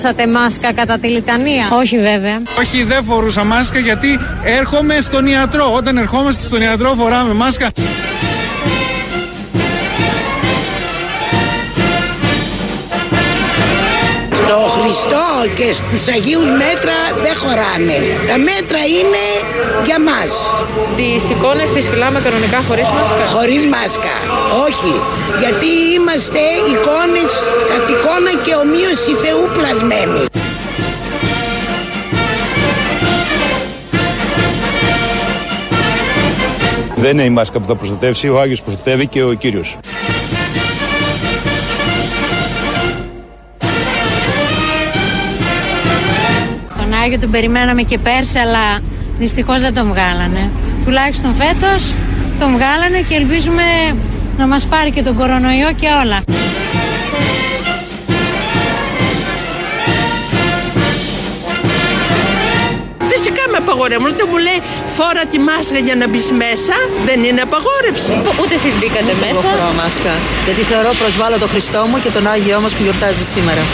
φορούσατε μάσκα κατά τη λιτανία? Όχι βέβαια. Όχι, δεν φορούσα μάσκα γιατί έρχομαι στον ιατρό. Όταν ερχόμαστε στον ιατρό φοράμε μάσκα. Στο Χριστό και στους Αγίους μέτρα δεν χωράνε. Τα μέτρα είναι για μας. Τις εικόνες τις φυλάμε κανονικά χωρίς μάσκα. Χωρίς μάσκα, όχι. Γιατί είμαστε εικόνες κατ' εικόνα και ομοίωση Θεού πλασμένοι. Δεν είναι η μάσκα που θα προστατεύσει, ο Άγιος προστατεύει και ο Κύριος. Άγιο τον περιμέναμε και πέρσι, αλλά δυστυχώς δεν τον βγάλανε. Τουλάχιστον φέτος τον βγάλανε και ελπίζουμε να μας πάρει και τον κορονοϊό και όλα. Φυσικά με απαγορεύουν. Ούτε μου λέει φόρα τη μάσκα για να μπεις μέσα. Δεν είναι απαγόρευση. Ούτε εσείς μπήκατε μέσα. Εγώ φορώ μάσκα, γιατί θεωρώ προσβάλλω τον Χριστό μου και τον Άγιό μας που γιορτάζει σήμερα.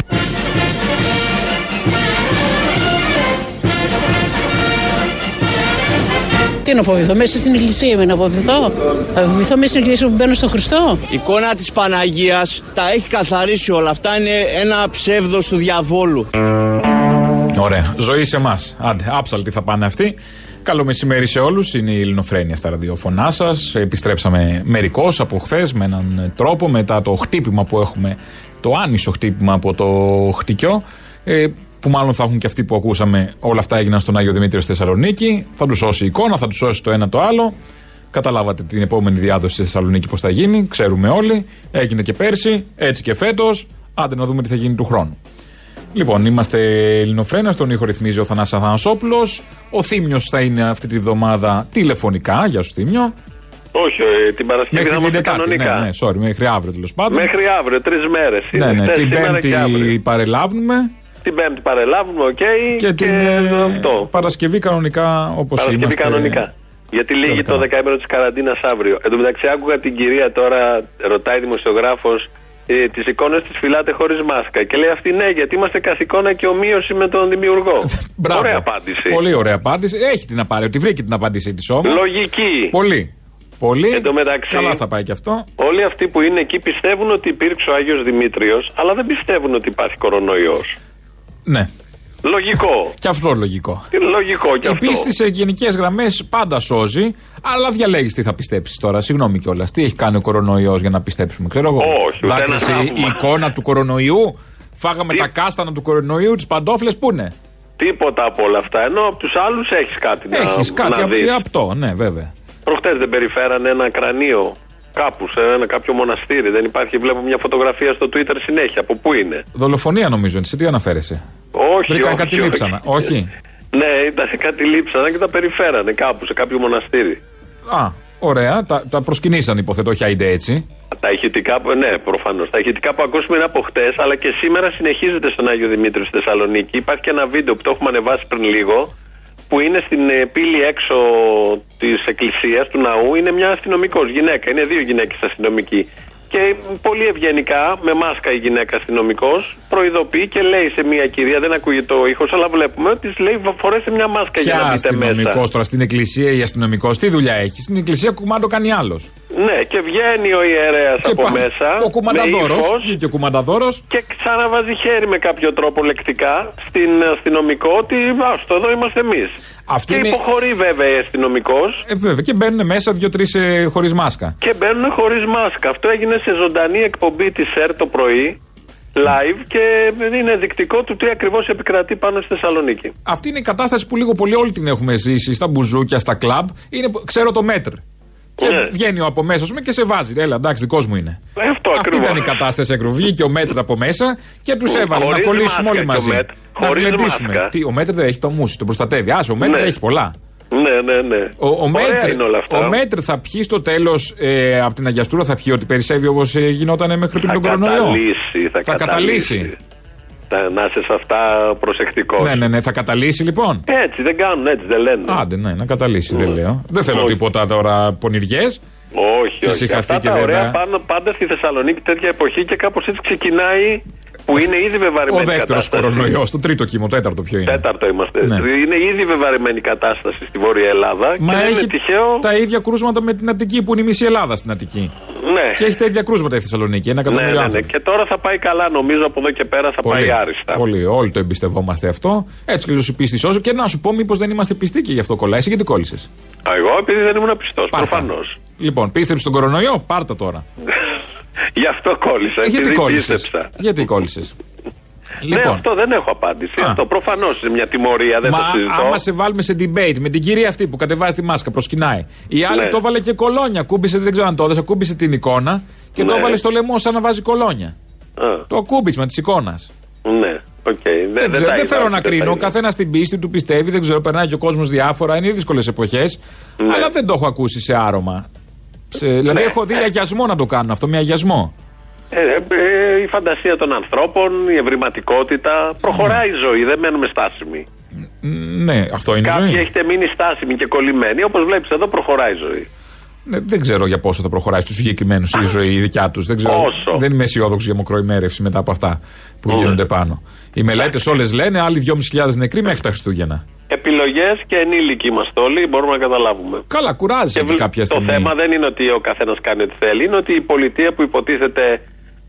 Τι να φοβηθώ, μέσα στην εκκλησία είμαι να φοβηθώ. Θα φοβηθώ μέσα στην εκκλησία που μπαίνω στο Χριστό. Η εικόνα της Παναγίας τα έχει καθαρίσει όλα. Αυτά είναι ένα ψεύδος του διαβόλου. Ωραία. Ζωή σε εμάς. Άντε, άψαλτοι θα πάνε αυτοί. Καλό μεσημέρι σε όλους. Είναι η Ελληνοφρένεια στα ραδιοφωνά σας. Επιστρέψαμε μερικώς από χθες με έναν τρόπο μετά το χτύπημα που έχουμε, το άνισο χτύπημα από το χτυκιό. Που μάλλον θα έχουν και αυτοί που ακούσαμε, όλα αυτά έγιναν στον Άγιο Δημήτριο στη Θεσσαλονίκη. Θα τους σώσει η εικόνα, θα τους σώσει το ένα το άλλο. Καταλάβατε την επόμενη διάδοση στη Θεσσαλονίκη πώς θα γίνει, ξέρουμε όλοι. Έγινε και πέρσι, έτσι και φέτος. Άντε να δούμε τι θα γίνει του χρόνου. Λοιπόν, είμαστε Ελληνοφρένα, τον ήχο ρυθμίζει ο Θανάσης Αθανασόπουλος. Ο Θήμιος θα είναι αυτή τη βδομάδα τηλεφωνικά, γεια σου Θήμιο. Όχι, την Παρασκευή θα είμαστε κανονικά. Ναι, sorry, μέχρι αύριο τέλος πάντων. Μέχρι αύριο, 3 μέρες. Ναι, την Πέμπτη παρελάβουμε. Την Πέμπτη παρελάβουμε, οκ. Okay, και την Παρασκευή κανονικά όπως είπαμε. Παρασκευή κανονικά. Γιατί λύγει το 10 ημέρο της καραντίνας αύριο. Εν τω μεταξύ, άκουγα την κυρία τώρα, ρωτάει δημοσιογράφος, τις εικόνες τις φυλάτε χωρίς μάσκα. Και λέει αυτή, ναι, γιατί είμαστε καθ' εικόνα και ομοίωση με τον δημιουργό. Ωραία απάντηση. Πολύ ωραία απάντηση. Έχει την απάντηση, βρήκε την απάντησή της όμως. Λογική. Πολύ. Εν τω μεταξύ, καλά θα πάει και αυτό. Όλοι αυτοί που είναι εκεί πιστεύουν ότι υπήρξε ο Άγιος Δημήτριος, αλλά δεν πιστεύουν ότι υπάρχει κορονοϊός. Ναι. Λογικό. Κι αυτό λογικό. Λογικό κι αυτό. Η πίστη σε γενικές γραμμές πάντα σώζει, αλλά διαλέγεις τι θα πιστέψεις τώρα. Συγγνώμη κιόλας. Τι έχει κάνει ο κορονοϊός για να πιστέψουμε, ξέρω εγώ. Όχι, δάκλασε η εικόνα του κορονοϊού, φάγαμε τα κάστανα του κορονοϊού, τις παντόφλες, πού είναι. Τίποτα από όλα αυτά. Ενώ από τους άλλους έχεις κάτι να δεις. Έχεις κάτι απτό, ναι, βέβαια. Προχτές δεν περιφέρανε ένα κρανίο. Κάπου, σε κάποιο μοναστήρι. Δεν υπάρχει, βλέπω μια φωτογραφία στο Twitter συνέχεια. Από πού είναι? Δολοφονία νομίζω, εσύ τι αναφέρεσαι? Όχι, βρήκα, όχι, κάτι λείψανα. Όχι. Ναι, ήταν κάτι λείψανα και τα περιφέρανε κάπου, σε κάποιο μοναστήρι. Α, ωραία, τα προσκυνήσαν υποθέτω, όχι αιντε έτσι. Τα ηχητικά, ναι, προφανώς. Τα ηχητικά που ακούσουμε είναι από χτες, αλλά και σήμερα συνεχίζεται στον Άγιο Δημήτριο στη Θεσσαλονίκη. Υπάρχει και ένα βίντεο που το έχουμε ανεβάσει πριν λίγο, που είναι στην πύλη έξω της εκκλησίας, του ναού, είναι μια αστυνομικός γυναίκα, είναι 2 γυναίκες αστυνομικοί. Και πολύ ευγενικά, με μάσκα η γυναίκα αστυνομικός, προειδοποιεί και λέει σε μια κυρία, δεν ακούγεται ο ήχος, αλλά βλέπουμε ότι της λέει φορέστε μια μάσκα. Ποια για να μπείτε μέσα. Ποια αστυνομικός τώρα, στην εκκλησία η αστυνομικός, τι δουλειά έχει? Στην εκκλησία κουμάντο κάνει άλλος. Ναι, και βγαίνει ο ιερέας από μέσα, ο κουμανταδόρος, και ο κουμανταδόρος, και ξαναβάζει χέρι με κάποιο τρόπο λεκτικά στην αστυνομικό ότι άστο, εδώ είμαστε εμείς. Αυτή και είναι... υποχωρεί βέβαια η αστυνομικός. Βέβαια, και μπαίνουν μέσα 2-3 χωρίς μάσκα. Και μπαίνουν χωρίς μάσκα. Αυτό έγινε σε ζωντανή εκπομπή της ΕΡ το πρωί, live, και είναι ενδεικτικό του τι ακριβώς επικρατεί πάνω στη Θεσσαλονίκη. Αυτή είναι η κατάσταση που λίγο πολύ όλοι την έχουμε ζήσει στα μπουζούκια, στα κλαμπ. Είναι, ξέρω το μέτρ. Και ναι, βγαίνει ο από μέσα σου και σε βάζει. Έλα, εντάξει, δικός μου είναι. Αυτό αυτή ακριβώς ήταν η κατάσταση εκρου. Βγήκε ο μέτρ από μέσα και τους έβαλε να κολλήσουμε όλοι μαζί. Να γλεντήσουμε. Ο μέτρ δεν έχει το μουσι, τον προστατεύει. Άσε, ο μέτρ έχει πολλά. Ναι, ναι, ναι. Ο μέτρ θα πιει στο τέλος, από την Αγιαστούρα θα πιει ότι περισσεύει όπως γινόταν μέχρι τον κορονοϊό. Θα καταλύσει. Να είσαι σε αυτά προσεκτικός. Ναι, ναι, ναι, θα καταλύσει λοιπόν. Έτσι δεν κάνουν, έτσι δεν λένε. Άντε, ναι, να καταλύσει, δεν λέω. Δεν θέλω τίποτα τώρα πονηριές. Όχι, όχι. Αυτά τα ωραία πάντα στη Θεσσαλονίκη τέτοια εποχή και κάπως έτσι ξεκινάει. που είναι ήδη βεβαρημένη κατάσταση. Ο δεύτερος κορονοϊός, το τρίτο κύμα, το τέταρτο ποιο είναι. Τέταρτο είμαστε. Ναι. Είναι ήδη βεβαρημένη κατάσταση στη Βόρεια Ελλάδα. Μα και έχει τυχαίο... τα ίδια κρούσματα με την Αττική, που είναι η μισή Ελλάδα στην Αττική. Ναι. Και έχει τα ίδια κρούσματα η Θεσσαλονίκη. Ναι. Και τώρα θα πάει καλά, νομίζω από εδώ και πέρα θα πάει άριστα. Πολύ. Όλοι το εμπιστευόμαστε αυτό. Έτσι και οι πιστοί όσο. Και να σου πω, μήπως δεν είμαστε πιστοί και γι' αυτό κολλάει. Γιατί κόλλησε. Εγώ επειδή δεν ήμουν πιστός, προφανώς. Λοιπόν, πίστεψε τον κορονοϊό, πάρτα τώρα. Γι' αυτό κόλλησα. Γιατί κόλλησες. Λοιπόν. Ναι, αυτό δεν έχω απάντηση. Αυτό προφανώς είναι μια τιμωρία, δεν το συζητώ. Άμα σε βάλουμε σε debate με την κυρία αυτή που κατεβάζει τη μάσκα, προσκυνάει. Η άλλη το έβαλε και κολόνια. Κούμπησε, δεν ξέρω αν το έδωσε, κούμπησε την εικόνα και το έβαλε στο λαιμό σαν να βάζει κολόνια. Το κούμπισμα τη εικόνα. Ναι. Okay, δεν θέλω να κρίνω. Ο καθένας την πίστη του πιστεύει, δεν ξέρω, περνάει και ο κόσμος διάφορα. Είναι δύσκολες εποχές. Ναι. Αλλά δεν το έχω ακούσει σε άρωμα. Δηλαδή, έχω δει αγιασμό να το κάνουν αυτό. Με αγιασμό. Η φαντασία των ανθρώπων, η ευρηματικότητα. Προχωράει η ζωή, δεν μένουμε στάσιμοι. Ναι, αυτό είναι η ζωή. Κάποιοι έχετε μείνει στάσιμοι και κολλημένοι. Όπως βλέπεις εδώ, προχωράει η ζωή. Ναι, δεν ξέρω για πόσο θα προχωράει στους συγκεκριμένους η ζωή η δικιά τους. Δεν είμαι αισιόδοξος για μακροημέρευση μετά από αυτά που γίνονται πάνω. Οι μελέτες όλες λένε άλλοι 2.500 νεκροί μέχρι τα Χριστούγεννα. Επιλογές και ενήλικοι είμαστε όλοι, μπορούμε να καταλάβουμε. Καλά, κουράζει κάποια στιγμή. Το θέμα δεν είναι ότι ο καθένας κάνει ό,τι θέλει, είναι ότι η πολιτεία που υποτίθεται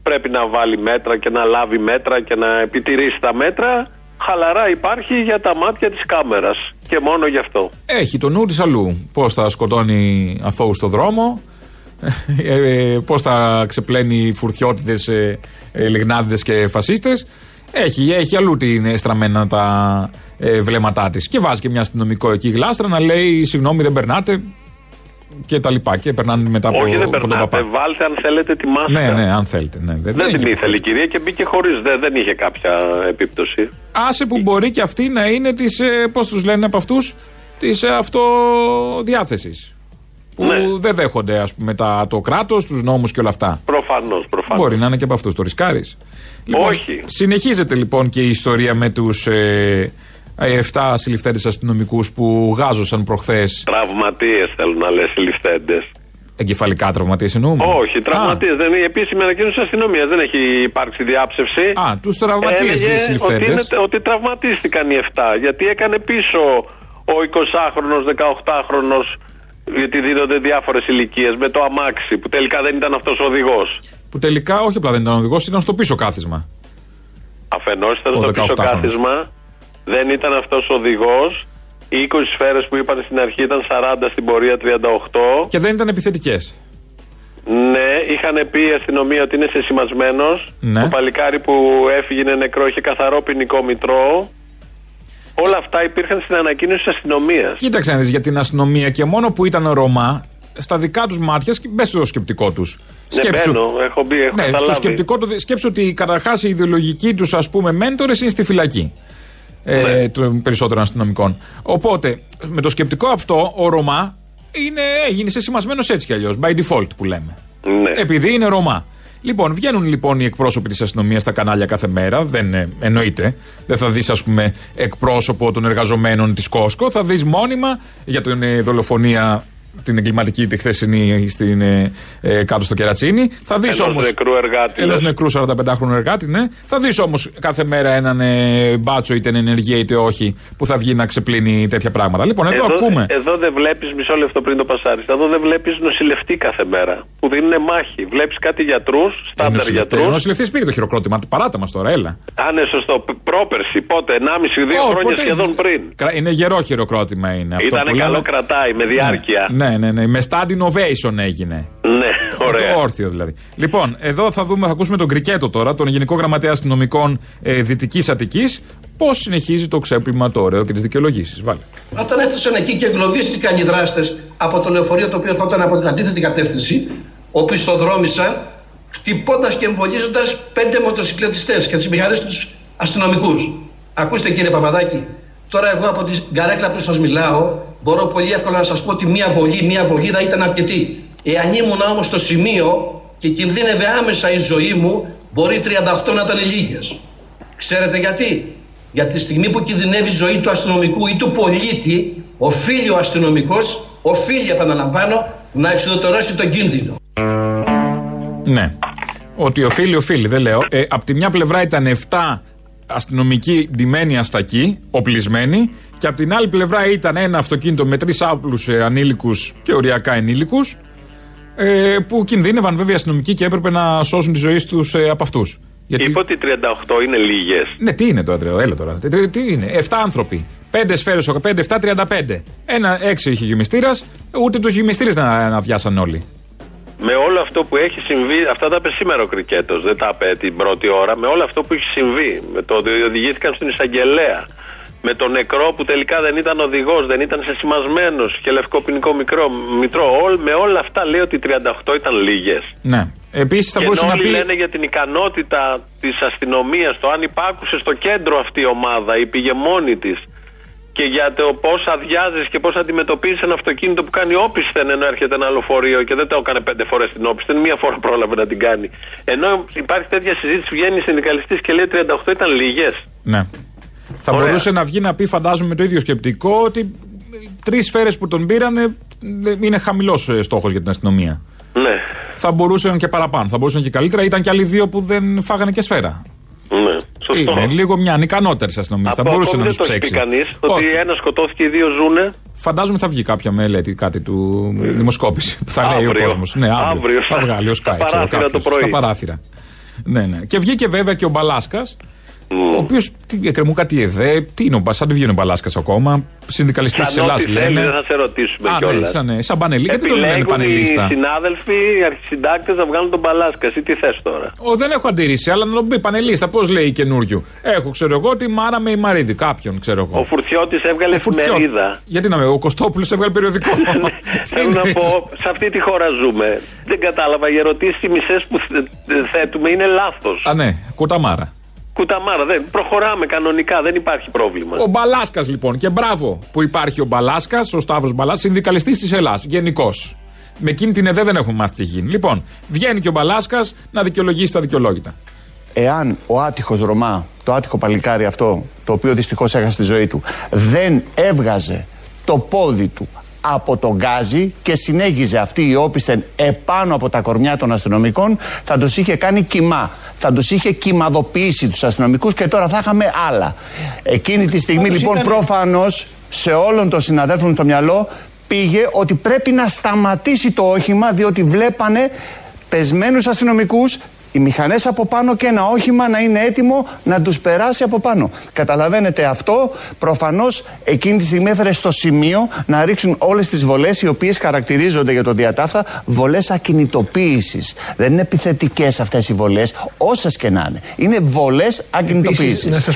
πρέπει να βάλει μέτρα και να λάβει μέτρα και να επιτηρήσει τα μέτρα, χαλαρά υπάρχει για τα μάτια της κάμερας και μόνο γι' αυτό. Έχει το νου της αλλού. Πώς θα σκοτώνει αθώους στο δρόμο, πώς θα ξεπλένει φουρτιώτιδες, λιγνάδιδες και φασίστες. Έχει αλλού την στραμμένα τα βλέμματά της. Και βάζει και μια αστυνομικό εκεί γλάστρα να λέει συγγνώμη δεν περνάτε και τα λοιπά. Και περνάνε μετά από, δεν από τον παπά. Βάλτε αν θέλετε τη μάσκα. Ναι, αν θέλετε. Ναι. Δεν την ήθελε η κυρία και μπήκε χωρίς. Δεν είχε κάποια επίπτωση. Άσε που μπορεί και αυτή να είναι της, πώς τους λένε από αυτούς, της αυτοδιάθεσης. Που δεν δέχονται ας πούμε το κράτος, τους νόμους και όλα αυτά. Προφανώς. Μπορεί να είναι και από αυτούς, το ρισκάρεις. Λοιπόν, όχι. Συνεχίζεται λοιπόν και η ιστορία με τους 7 συλληφθέντες αστυνομικούς που γάζωσαν προχθές. Τραυματίες θέλουν να λες, συλληφθέντες. Εγκεφαλικά τραυματίες εννοούμε. Όχι, τραυματίες. Δεν είναι επίσημη ανακοίνωση της αστυνομίας. Δεν έχει υπάρξει διάψευση. Τους τραυματίες οι συλληφθέντες. Ότι τραυματίστηκαν οι 7. Γιατί έκανε πίσω ο 20χρονος, 18χρονος. Γιατί δίνονται διάφορες ηλικίες με το αμάξι που τελικά δεν ήταν αυτός ο οδηγός. Που τελικά όχι απλά δεν ήταν ο οδηγός, ήταν στο πίσω κάθισμα. Αφενός ήταν στο πίσω κάθισμα, δεν ήταν αυτός ο οδηγός. Οι 20 σφαίρες που είπαν στην αρχή ήταν 40, στην πορεία 38. Και δεν ήταν επιθετικές. Ναι, είχαν πει η αστυνομία ότι είναι σεσημασμένος. Το παλικάρι που έφυγε είναι νεκρό, είχε καθαρό ποινικό μητρό. Όλα αυτά υπήρχαν στην ανακοίνωση της αστυνομίας. Κοίταξε να δεις, για την αστυνομία και μόνο που ήταν Ρωμά, στα δικά τους μάτια μπες στο σκεπτικό τους. Σκέψου ότι καταρχάς η ιδεολογική τους ας πούμε μέντορες είναι στη φυλακή των περισσότερων αστυνομικών. Οπότε με το σκεπτικό αυτό ο Ρωμά έγινε σεσημασμένος έτσι κι αλλιώς, by default που λέμε. Ναι. Επειδή είναι Ρωμά. Λοιπόν, βγαίνουν λοιπόν οι εκπρόσωποι της αστυνομίας στα κανάλια κάθε μέρα, δεν εννοείται. Δεν θα δεις ας πούμε εκπρόσωπο των εργαζομένων της Κόσκο, θα δεις μόνιμα για την δολοφονία την εγκληματική τη χθεσινή κάτω στο Κερατσίνι. Θα δεις όμως νεκρού εργάτη. Ένας νεκρού 45χρονου εργάτη, ναι. Θα δεις όμως κάθε μέρα έναν μπάτσο είτε ενεργεία είτε όχι που θα βγει να ξεπλύνει τέτοια πράγματα. Λοιπόν, εδώ ακούμε. Εδώ δεν βλέπεις, μισό λεπτό πριν το πασάρεις, εδώ δεν βλέπεις νοσηλευτή κάθε μέρα που δίνουν μάχη. Βλέπεις κάτι γιατρούς, στάνταρ γιατρούς. Ο νοσηλευτής πήρε το χειροκρότημα, παράτα μας τώρα, έλα. Ναι, σωστό. Πρόπερση, πότε, 1,5-2 χρόνια σχεδόν πριν. Είναι γερό χειροκρότημα είναι αυτό. Ήτανε καλό, κρατάει με διάρκεια. Ναι. Με stand innovation έγινε. Ναι, ωραία. Το όρθιο δηλαδή. Λοιπόν, εδώ θα ακούσουμε τον Κρικέτο τώρα, τον Γενικό Γραμματέα Αστυνομικών Δυτικής Αττικής, πώς συνεχίζει το ξέπλυμα το ωραίο και τις δικαιολογήσεις. Βάλε. Όταν έφτασαν εκεί και εγκλωβίστηκαν οι δράστες από το λεωφορείο το οποίο ερχόταν από την αντίθετη κατεύθυνση, ο πιστοδρόμησαν, χτυπώντας και εμβολίζοντας 5 μοτοσυκλετιστές και τις μηχανές τους αστυνομικούς. Ακούστε κύριε Παπαδάκη, τώρα εγώ από την καρέκλα που σας μιλάω, μπορώ πολύ εύκολα να σας πω ότι μία βολίδα ήταν αρκετή. Εάν ήμουν όμως στο σημείο και κινδύνευε άμεσα η ζωή μου, μπορεί 38 να ήταν λίγες. Ξέρετε γιατί? Γιατί τη στιγμή που κινδυνεύει η ζωή του αστυνομικού ή του πολίτη, οφείλει ο αστυνομικός, επαναλαμβάνω, να εξουδετερώσει τον κίνδυνο. Ναι. Ότι οφείλει, δεν λέω. Απ' τη μια πλευρά ήταν 7 αστυνομικοί ντυμένοι αστακοί, οπλισμένοι, και απ' την άλλη πλευρά ήταν ένα αυτοκίνητο με 3 άπλους ανήλικους και οριακά ενήλικους, που κινδύνευαν βέβαια αστυνομικοί και έπρεπε να σώσουν τη ζωή τους από αυτούς. Γιατί... Είπα ότι 38 είναι λίγες. Ναι, τι είναι τώρα, έλα τώρα. Τι είναι, 7 άνθρωποι. 5 σφαίρες, 5, 7, 35. Ένα 6 είχε γυμνιστήρας, ούτε τους γυμνιστήρες να αδειάσαν όλοι. Με όλο αυτό που έχει συμβεί, αυτά τα είπε σήμερα ο Κρικέτος, δεν τα είπε την πρώτη ώρα. Με όλο αυτό που έχει συμβεί, με το ότι οδηγήθηκαν στην εισαγγελέα, με τον νεκρό που τελικά δεν ήταν οδηγός, δεν ήταν σεσημασμένος και λευκό ποινικό μητρό, με όλα αυτά λέει ότι 38 ήταν λίγες. Ναι. Επίσης, θα μπορούσε να πει... λένε για την ικανότητα της αστυνομίας, το αν υπάκουσε στο κέντρο αυτή η ομάδα ή πήγε μόνη της, και για το πώς αδειάζεις και πώς αντιμετωπίζεις ένα αυτοκίνητο που κάνει όπισθεν ενώ έρχεται ένα άλλο φορείο και δεν το έκανε 5 φορές την όπισθεν, μία φορά πρόλαβε να την κάνει. Ενώ υπάρχει τέτοια συζήτηση, βγαίνει η συνδικαλιστής και λέει 38 ήταν λίγες. Ναι. Θα Ωραία. Μπορούσε να βγει να πει, φαντάζομαι, το ίδιο σκεπτικό, ότι 3 σφαίρες που τον πήρανε είναι χαμηλός στόχος για την αστυνομία. Ναι. Θα μπορούσαν και παραπάνω, θα μπορούσαν και καλύτερα. Ήταν και άλλοι 2 που δεν φάγανε και σφαίρα. Ναι, σωστό. Είναι λίγο μια ανικανότερη αστυνομία. Θα μπορούσε να του ψέξει. Δεν το έχει πει κανείς ότι ένα σκοτώθηκε, 2 ζούνε. Φαντάζομαι θα βγει κάποια μελέτη, κάτι του δημοσκόπηση που θα λέει ο κόσμος. Ναι, αύριο. Θα βγάλει ο Sky. Στα παράθυρα. Ναι, ναι. Και βγήκε βέβαια και ο Μπαλάσκας. Ο οποίος εκκρεμούν κάτι ΕΔΕ, τι είναι, σαν δεν βγαίνει ο Μπαλάσκας ακόμα. Συνδικαλιστής της Ελλάδας λένε. Δεν θα σε ρωτήσουμε κιόλας. Σαν πανελίστα. Γιατί το λένε πανελίστα. Οι συνάδελφοι, οι αρχισυντάκτες να βγάλουν τον Μπαλάσκα. Εσύ τι θες τώρα. Δεν έχω αντιρρήσει, αλλά να τον πει πανελίστα. Πώς λέει καινούριο. Έχω, ξέρω εγώ, τη μάρα με η Μαρίδη. Κάποιον, ξέρω εγώ. Ο Φουρτιώτης έβγαλε εφημερίδα. Γιατί να με, ο Κωστόπουλος έβγαλε περιοδικό. Θέλω να πω, σε αυτή τη χώρα ζούμε. Δεν κατάλαβα, οι ερωτήσεις οι μισές που θέτουμε είναι λάθος. Α, ναι, κουταμάρα. Κουταμάρα, προχωράμε κανονικά, δεν υπάρχει πρόβλημα. Ο Μπαλάσκας λοιπόν, και μπράβο που υπάρχει ο Μπαλάσκας, ο Σταύρος Μπαλάσκας, συνδικαλιστής της Ελλάδας, γενικός. Με εκείνη την ΕΔΕ δεν έχουμε μάθει τι γίνει. Λοιπόν, βγαίνει και ο Μπαλάσκας να δικαιολογήσει τα δικαιολόγητα. Εάν ο άτυχος Ρωμά, το άτυχο παλικάρι αυτό, το οποίο δυστυχώς έχασε τη ζωή του, δεν έβγαζε το πόδι του από τον Γκάζι και συνέχιζε αυτή η όπισθεν επάνω από τα κορμιά των αστυνομικών, θα τους είχε κάνει κοιμά, θα τους είχε κοιμαδοποιήσει τους αστυνομικούς και τώρα θα είχαμε άλλα. Εκείνη τη στιγμή λοιπόν προφανώς σε όλων των συναδέλφων το μυαλό πήγε ότι πρέπει να σταματήσει το όχημα, διότι βλέπανε πεσμένους αστυνομικούς, οι μηχανές από πάνω και ένα όχημα να είναι έτοιμο να τους περάσει από πάνω. Καταλαβαίνετε, αυτό προφανώς εκείνη τη στιγμή έφερε στο σημείο να ρίξουν όλες τις βολές, οι οποίες χαρακτηρίζονται για το διατάφτα βολές ακινητοποίησης. Δεν είναι επιθετικές αυτές οι βολές, όσες και να είναι. Είναι βολές ακινητοποίησης.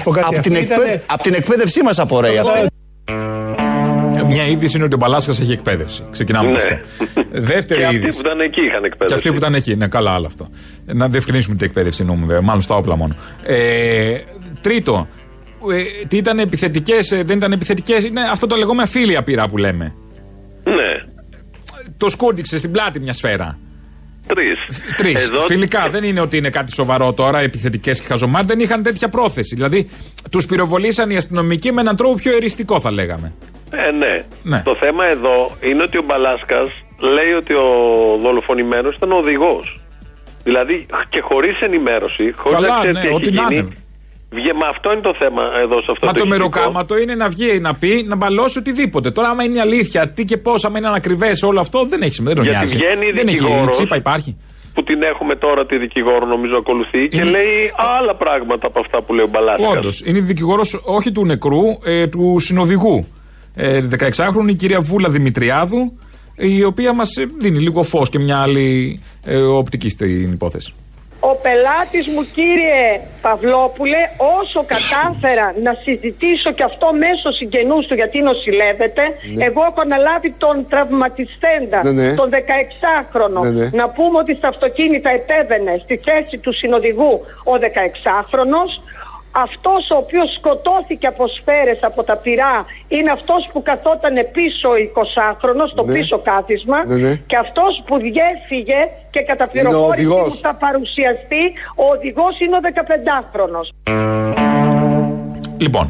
Από την εκπαίδευσή μας απορρέει αυτό. Μια είδηση είναι ότι ο Μπαλάσκας έχει εκπαίδευση. Ξεκινάμε από αυτό. Δεύτερη είδηση. Και αυτοί που ήταν εκεί είχαν εκπαίδευση. Και αυτοί που ήταν εκεί. Ναι, καλά, άλλο αυτό. Να διευκρινίσουμε την εκπαίδευση εννοούμε, μάλλον στα όπλα μόνο. Τρίτο, τι ήταν επιθετικές, δεν ήταν επιθετικές. Ναι, αυτό το λεγόμενο φίλια πειρά που λέμε. Ναι. Το σκούντιξε στην πλάτη μια σφαίρα. Τρεις. Φιλικά, δεν είναι ότι είναι κάτι σοβαρό τώρα, επιθετικές και χαζομάρες, δεν είχαν τέτοια πρόθεση. Δηλαδή, τους πυροβολήσαν οι αστυνομικοί με έναν τρόπο πιο εριστικό, θα λέγαμε. Ναι. Το θέμα εδώ είναι ότι ο Μπαλάσκας λέει ότι ο δολοφονημένος ήταν ο οδηγός. Δηλαδή και χωρίς ενημέρωση, χωρίς να ξέρει τι έχει γίνει. Μα αυτό είναι το θέμα εδώ σε αυτό το μεροκάματο είναι να βγει να πει, να μπαλώσει οτιδήποτε. Τώρα, άμα είναι αλήθεια, τι και πώς, άμα είναι ανακριβές όλο αυτό, δεν έχει σημασία. Γιατί βγαίνει η δικηγόρος, τσίπα υπάρχει. Που την έχουμε τώρα τη δικηγόρο, νομίζω ακολουθεί και λέει άλλα πράγματα από αυτά που λέει ο Μπαλάσκας. Όντως, είναι η δικηγόρος όχι του νεκρού, του συνοδηγού. 16χρονη, η κυρία Βούλα Δημητριάδου, η οποία μας δίνει λίγο φως και μια άλλη οπτική στην υπόθεση. Ο πελάτης μου, κύριε Παυλόπουλε, όσο κατάφερα να συζητήσω και αυτό μέσω συγγενούς του, γιατί νοσηλεύεται, εγώ έχω αναλάβει τον τραυματιστέντα, τον 16χρονο. Να πούμε ότι στα αυτοκίνητα επέβαινε στη θέση του συνοδηγού ο 16χρονος. Αυτός ο οποίος σκοτώθηκε από σφαίρες από τα πυρά είναι αυτός που καθόταν πίσω 20χρονος, στο πίσω κάθισμα, και αυτός που διέφυγε και κατά πληροφόρηση που θα παρουσιαστεί, ο οδηγός είναι ο 15χρονος. Λοιπόν,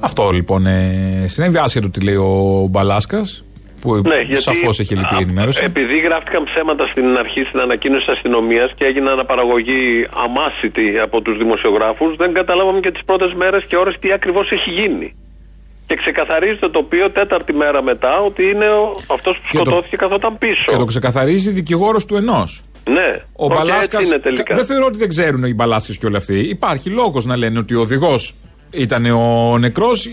αυτό λοιπόν συνέβη άσχετο τι λέει ο Μπαλάσκας. που ναι, σαφώς έχει λυπή ενημέρωση. Επειδή γράφτηκαν ψέματα στην αρχή στην ανακοίνωση της αστυνομίας και έγινε αναπαραγωγή αμάσιτη από τους δημοσιογράφους, δεν καταλάβαμε και τις πρώτες μέρες και ώρες τι ακριβώς έχει γίνει. Και ξεκαθαρίζει το τοπίο τέταρτη μέρα μετά ότι είναι αυτός που σκοτώθηκε καθόταν πίσω. Και το ξεκαθαρίζει δικηγόρος του ενός. Ναι, ο Μπαλάσκας, είναι τελικά. Δεν θεωρώ ότι δεν ξέρουν οι Μπαλάσκες και όλοι αυτοί. Υπάρχει λόγος να λένε ότι ο οδηγός ήταν ο νεκρός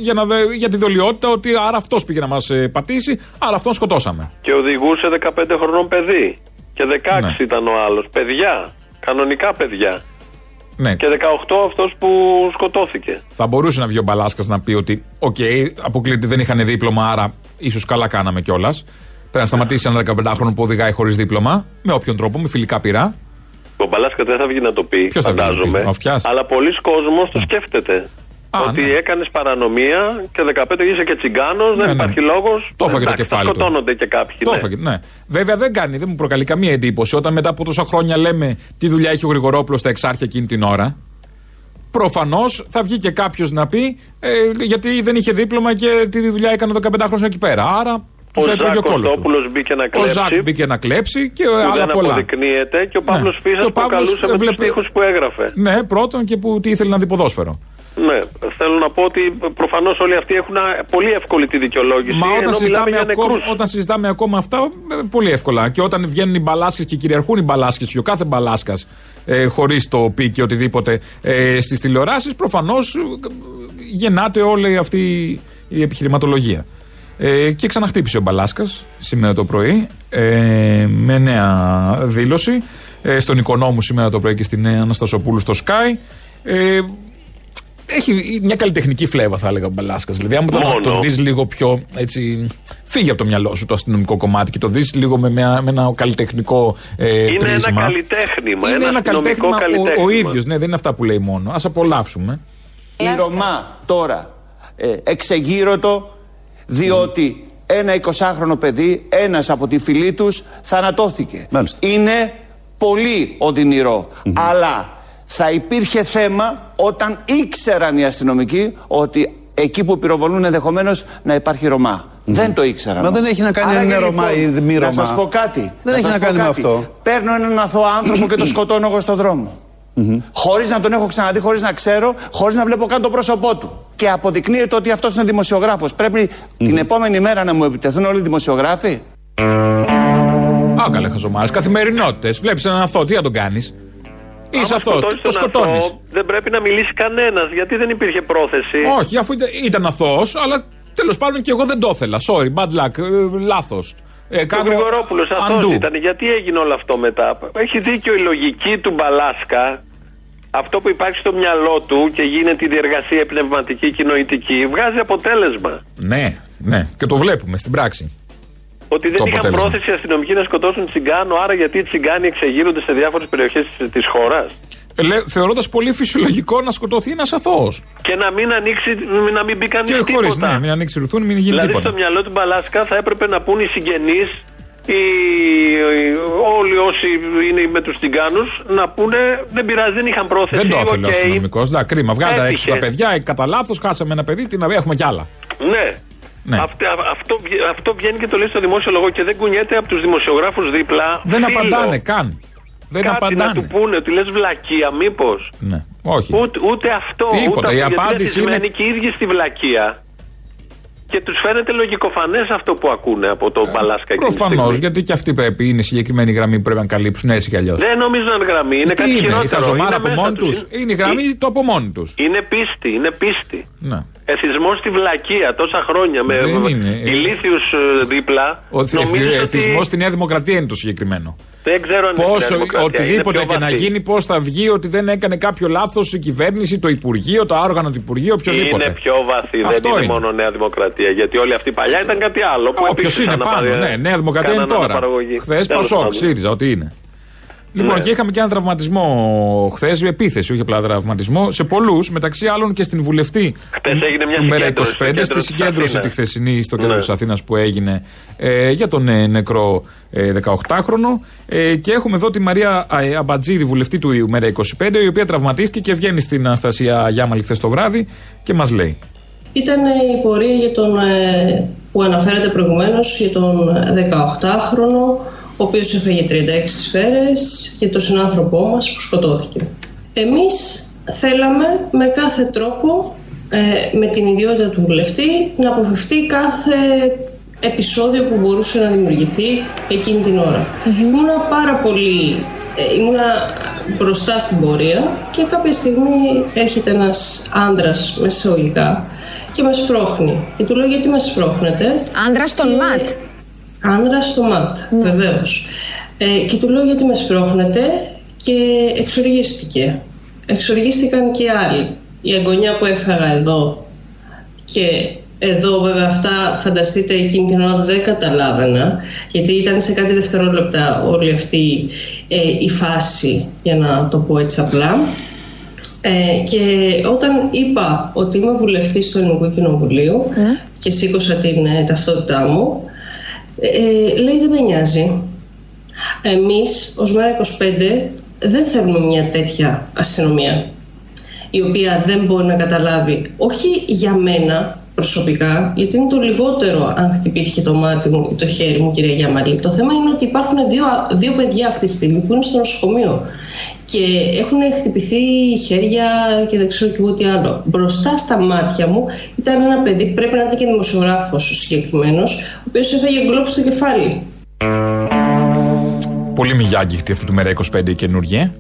για τη δολιότητα, ότι άρα αυτός πήγε να μας πατήσει, άρα αυτόν σκοτώσαμε. Και οδηγούσε 15 χρονών παιδί. Και 16 ναι. ήταν ο άλλος. Παιδιά. Κανονικά παιδιά. Ναι. Και 18 αυτός που σκοτώθηκε. Θα μπορούσε να βγει ο Μπαλάσκας να πει ότι, οκ, αποκλείται, δεν είχαν δίπλωμα, άρα ίσως καλά κάναμε κιόλας. Πρέπει να σταματήσει ένα 15χρονο που οδηγάει χωρίς δίπλωμα, με όποιον τρόπο, με φιλικά πειρά. Ο Μπαλάσκας δεν θα βγει να το πει, ποιος φαντάζομαι. Αλλά πολλοί κόσμος το σκέφτεται. Ότι ναι. έκανες παρανομία και 15 είσαι και τσιγκάνος, ναι, δεν υπάρχει λόγος. Το έφαγε το κεφάλι. Θα σκοτώνονται και κάποιοι. Το έφαγε, ναι. Βέβαια δεν μου προκαλεί καμία εντύπωση όταν μετά από τόσα χρόνια λέμε τι δουλειά έχει ο Γρηγορόπουλος στα Εξάρχεια εκείνη την ώρα. Προφανώς θα βγει και κάποιος να πει γιατί δεν είχε δίπλωμα και τη δουλειά έκανε 15 χρόνια εκεί πέρα. Άρα. Ο Ζακ Κωστόπουλος μπήκε να κλέψει. Ο Ζακ μπήκε να κλέψει και άλλα πολλά. Δεν αποδεικνύεται και ο Παύλος ναι. Φίσας προκαλούσε με τους στίχους που έγραφε. Ναι, πρώτον και που τι ήθελε να δει ποδόσφαιρο. Ναι, θέλω να πω ότι προφανώς όλοι αυτοί έχουν πολύ εύκολη τη δικαιολόγηση. Μα όταν συζητάμε ακόμα αυτά, πολύ εύκολα. Και όταν βγαίνουν οι Μπαλάσκες και κυριαρχούν οι Μπαλάσκες και ο κάθε Μπαλάσκας χωρίς το πει και οτιδήποτε στις τηλεοράσεις, προφανώς γεννάται όλη αυτή η επιχειρηματολογία. Και ξαναχτύπησε ο Μπαλάσκας σήμερα το πρωί με νέα δήλωση στον Οικονόμου σήμερα το πρωί και στην Αναστασοπούλου στο Sky. Έχει μια καλλιτεχνική φλέβα, θα έλεγα, ο Μπαλάσκας. Δηλαδή, άμα το δεις λίγο πιο έτσι. Φύγει από το μυαλό σου το αστυνομικό κομμάτι και το δεις λίγο με ένα καλλιτεχνικό πρίσμα. Είναι ένα καλλιτέχνημα. Είναι ένα καλλιτέχνημα ο ίδιος. Ναι, δεν είναι αυτά που λέει μόνο. Ας απολαύσουμε. Η Ρωμά τώρα εξεγείρωτο. Διότι ένα 20χρονο παιδί, ένας από τη φυλή τους, θανατώθηκε. Μάλιστα. Είναι πολύ οδυνηρό. Αλλά θα υπήρχε θέμα όταν ήξεραν οι αστυνομικοί ότι εκεί που πυροβολούν ενδεχομένως να υπάρχει Ρωμά. Δεν το ήξεραν. Μα δεν έχει να κάνει με Ρωμά ή μη Ρωμά. Να σας πω κάτι. Δεν έχει να κάνει με αυτό. Παίρνω έναν αθώο άνθρωπο και το σκοτώνω εγώ στον δρόμο. Χωρίς να τον έχω ξαναδεί, χωρίς να ξέρω, χωρίς να βλέπω καν το πρόσωπό του. Και αποδεικνύεται ότι αυτός είναι δημοσιογράφος. Πρέπει την επόμενη μέρα να μου επιτεθούν όλοι οι δημοσιογράφοι. Α, καλέ χαζομάρες, καθημερινότητες. Βλέπεις έναν αθώο, τι θα τον κάνεις. Είσαι αθώος, το σκοτώνεις. Δεν πρέπει να μιλήσει κανένας, γιατί δεν υπήρχε πρόθεση. Όχι, αφού ήταν αθώος, αλλά τέλος πάντων και εγώ δεν το ήθελα. Sorry, bad luck, λάθος. Ο Γρηγορόπουλος αθώος ήταν. Γιατί έγινε όλο αυτό μετά. Έχει δίκιο η λογική του Μπαλάσκα. Αυτό που υπάρχει στο μυαλό του και γίνεται η διεργασία πνευματική και νοητική βγάζει αποτέλεσμα. Ναι, ναι. Και το βλέπουμε στην πράξη. Ότι δεν είχαν πρόθεση οι αστυνομικοί να σκοτώσουν τσιγκάνο, άρα γιατί οι τσιγκάνοι εξεγείρονται σε διάφορες περιοχές της χώρας. Θεωρώντας πολύ φυσιολογικό να σκοτωθεί ένας αθώος. Και να μην ανοίξει, να μην μπει κανείς τίποτα. Και χωρίς, ναι, μην ανοίξει ρουθούν, μην γίνει δηλαδή, τίποτα. Δηλαδή στο μυαλό του Μπαλάσκα θα έπρεπε να πούν οι συγγενείς, όλοι όσοι είναι με τους τσιγκάνους, να πούνε δεν πειράζει, δεν είχαν πρόθεση. Δεν το ήθελε ο αστυνομικός, να κρίμα, βγάλε έξω τα παιδιά, κατά λάθος, χάσαμε ένα παιδί, την έχουμε κι άλλα. Ναι. Ναι. Αυτό βγαίνει και το λέει στο δημόσιο λόγο και δεν κουνιέται από τους δημοσιογράφους δίπλα. Δεν απαντάνε καν. Δεν κάτι απαντάνε. Να του πούνε ότι λες βλακεία, μήπως. Ναι, όχι. Ούτε αυτό. Τίποτα. Η απάντηση είναι. Και οι ίδιοι στη βλακεία. Και τους φαίνεται λογικοφανές αυτό που ακούνε από τον Μπαλάσκα. Προφανώς, γιατί και αυτοί πρέπει. Είναι συγκεκριμένη γραμμή που πρέπει να καλύψουν έτσι κι αλλιώς. Δεν νομίζω να είναι γραμμή. Είναι κάτι χειρότερο. Είναι χαζομάρα από μόνοι τους. Είναι η γραμμή του από μόνοι τους. Είναι πίστη. Είναι πίστη. Ναι. Εθισμός στη βλακεία τόσα χρόνια με ηλίθιους δίπλα. Ο εθισμός στη Νέα Δημοκρατία είναι το συγκεκριμένο. Δεν ξέρω αν οτιδήποτε και να γίνει, πώς θα βγει ότι δεν έκανε κάποιο λάθος η κυβέρνηση, το Υπουργείο, το όργανο του Υπουργείου, οποιοδήποτε. Είναι πιο βαθύ, αυτό δεν είναι μόνο Νέα Δημοκρατία. Γιατί όλοι αυτοί παλιά ήταν κάτι άλλο. Όποιο είναι πάνω, ναι, Νέα Δημοκρατία είναι τώρα. Χθες Πασόκ, ΣΥΡΙΖΑ, ό,τι είναι. Λοιπόν, ναι. Και είχαμε και έναν τραυματισμό χθες, επίθεση, όχι απλά τραυματισμό, σε πολλούς, μεταξύ άλλων και στην βουλευτή του ΜΕΡΑ25, στη συγκέντρωση τη χθεσινή στο κέντρο της Αθήνας που έγινε για τον νεκρό 18χρονο. Και έχουμε εδώ τη Μαρία Αμπατζή, τη βουλευτή του ΜΕΡΑ25, η οποία τραυματίστηκε και βγαίνει στην Αναστασία Γιάμαλη χθες το βράδυ και μας λέει. Ήταν η πορεία για τον που αναφέρατε προηγουμένως για τον 18χρονο, ο οποίος έφαγε 36 σφαίρες, και τον συνάνθρωπό μας που σκοτώθηκε. Εμείς θέλαμε με κάθε τρόπο, με την ιδιότητα του βουλευτή, να αποφευθεί κάθε επεισόδιο που μπορούσε να δημιουργηθεί εκείνη την ώρα. Ήμουνα πάρα πολύ... Ήμουνα μπροστά στην πορεία και κάποια στιγμή έρχεται ένας άντρας μεσαιογικά και με σπρώχνει. Και του λέω, γιατί με σπρώχνετε? Άντρας στον ΜΑΤ. Άντρας στο ΜΑΤ, βεβαίως. Και του λέω, γιατί με σπρώχνετε, και εξοργίστηκε. Εξοργίστηκαν και οι άλλοι. Η αγωνιά που έφαγα εδώ και... Εδώ βέβαια αυτά, φανταστείτε, εκείνη την ώρα δεν καταλάβαινα, γιατί ήταν σε κάτι δευτερόλεπτα όλη αυτή η φάση, για να το πω έτσι απλά. Και όταν είπα ότι είμαι βουλευτής του Ελληνικού Κοινοβουλίου και σήκωσα την ταυτότητά μου, λέει, δεν με νοιάζει. Εμείς ως ΜΕΡΑ25 δεν θέλουμε μια τέτοια αστυνομία, η οποία δεν μπορεί να καταλάβει, όχι για μένα προσωπικά, γιατί είναι το λιγότερο αν χτυπήθηκε το μάτι μου ή το χέρι μου, κυρία Γιαμαλή. Το θέμα είναι ότι υπάρχουν δύο παιδιά αυτή τη στιγμή που είναι στο νοσοκομείο και έχουν χτυπηθεί χέρια και δεν ξέρω και εγώ τι άλλο. Μπροστά στα μάτια μου ήταν ένα παιδί, πρέπει να ήταν και δημοσιογράφος συγκεκριμένος, ο οποίος έφαγε γκλόπ στο κεφάλι. Πολύ μιγιάγκηχτη αυτή του ΜΕΡΑ25 καινούργια.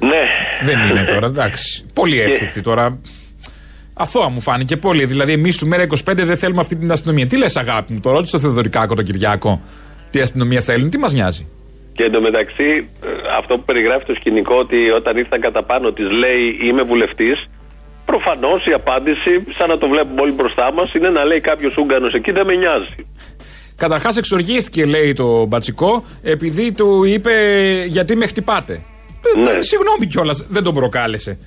Ναι. Δεν είναι τώρα, εντάξει. Πολύ εύθεκτη τώρα. Αθώα μου φάνηκε πολύ. Δηλαδή, εμείς του ΜΕΡΑ25 δεν θέλουμε αυτή την αστυνομία. Τι λες, αγάπη μου, το ρώτησε το Θεοδωρικάκο τον Κυριάκο. Τι αστυνομία θέλουν, τι μας νοιάζει. Και εντωμεταξύ, αυτό που περιγράφει το σκηνικό, ότι όταν ήρθαν κατά πάνω της, λέει, είμαι βουλευτής. Προφανώς η απάντηση, σαν να το βλέπουμε όλοι μπροστά μας, είναι να λέει κάποιος Ούγγανος εκεί, δεν με νοιάζει. Καταρχάς, εξοργίστηκε, λέει το Μπατσικό, επειδή του είπε, γιατί με χτυπάτε. Ναι. Συγγνώμη κιόλας, δεν τον προκάλεσε.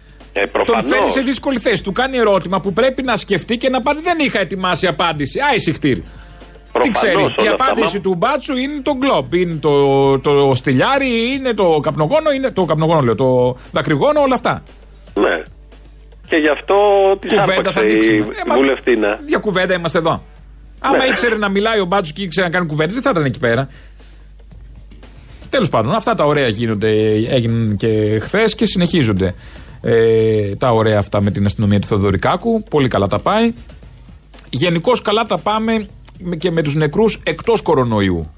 Τον φέρνει σε δύσκολη θέση. Του κάνει ερώτημα που πρέπει να σκεφτεί και να πάρει. Δεν είχα ετοιμάσει απάντηση. Άισιχτήρι. Τι ξέρει. Η απάντηση του μπάτσου είναι το γκλόπ. Είναι το στυλιάρι, είναι το καπνογόνο, είναι το καπνογόνο, λέω, το δακρυγόνο, όλα αυτά. Ναι. Και γι' αυτό την άρχισε η βουλευτίνα. Για κουβέντα είμαστε εδώ. Άμα ήξερε να μιλάει ο μπάτσου και ήξερε να κάνει κουβέντες, δεν θα ήταν εκεί πέρα. Τέλος πάντων, αυτά τα ωραία έγιναν και χθες και συνεχίζονται. Τα ωραία αυτά με την αστυνομία του Θεοδωρικάκου. Πολύ καλά τα πάει. Γενικώς καλά τα πάμε και με τους νεκρούς εκτός κορονοϊού.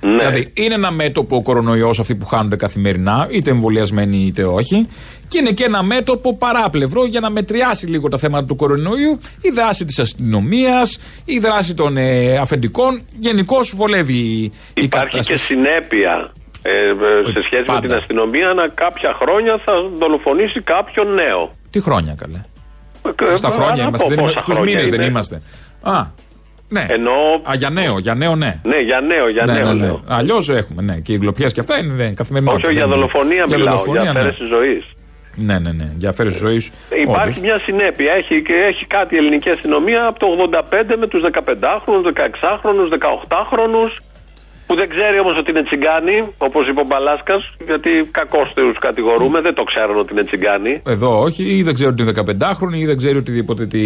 Ναι. Δηλαδή είναι ένα μέτωπο ο κορονοϊός, αυτοί που χάνονται καθημερινά, είτε εμβολιασμένοι είτε όχι, και είναι και ένα μέτωπο παράπλευρο για να μετριάσει λίγο τα θέματα του κορονοϊού. Η δράση της αστυνομίας, η δράση των αφεντικών, γενικώς βολεύει η κατάσταση. Υπάρχει και συνέπεια. Σε σχέση πάντα με την αστυνομία, να κάποια χρόνια θα δολοφονήσει κάποιον νέο. Τι χρόνια, καλέ? Στα χρόνια είμαστε. Στους μήνες δεν είμαστε. Α, ναι. Για νέο, ναι. Ναι, για νέο. Αλλιώς έχουμε, ναι. Και οι γκλοπιές και αυτά είναι καθημερινότητα. Όχι, για δολοφονία μιλάω. Για αφαίρεση ζωής. Ναι. Για αφαίρεση ζωής. Υπάρχει μια συνέπεια. Έχει κάτι η ελληνική αστυνομία από το 85 με τους 15χρονους, 16χρονους, 18χρονους. Που δεν ξέρει όμως ότι είναι τσιγκάνοι, όπως είπε ο Μπαλάσκας, γιατί κακώς τους κατηγορούμε, δεν το ξέρουν ότι είναι τσιγκάνοι. Εδώ όχι, ή δεν ξέρει ότι είναι 15χρονοι, ή δεν ξέρει οτιδήποτε τι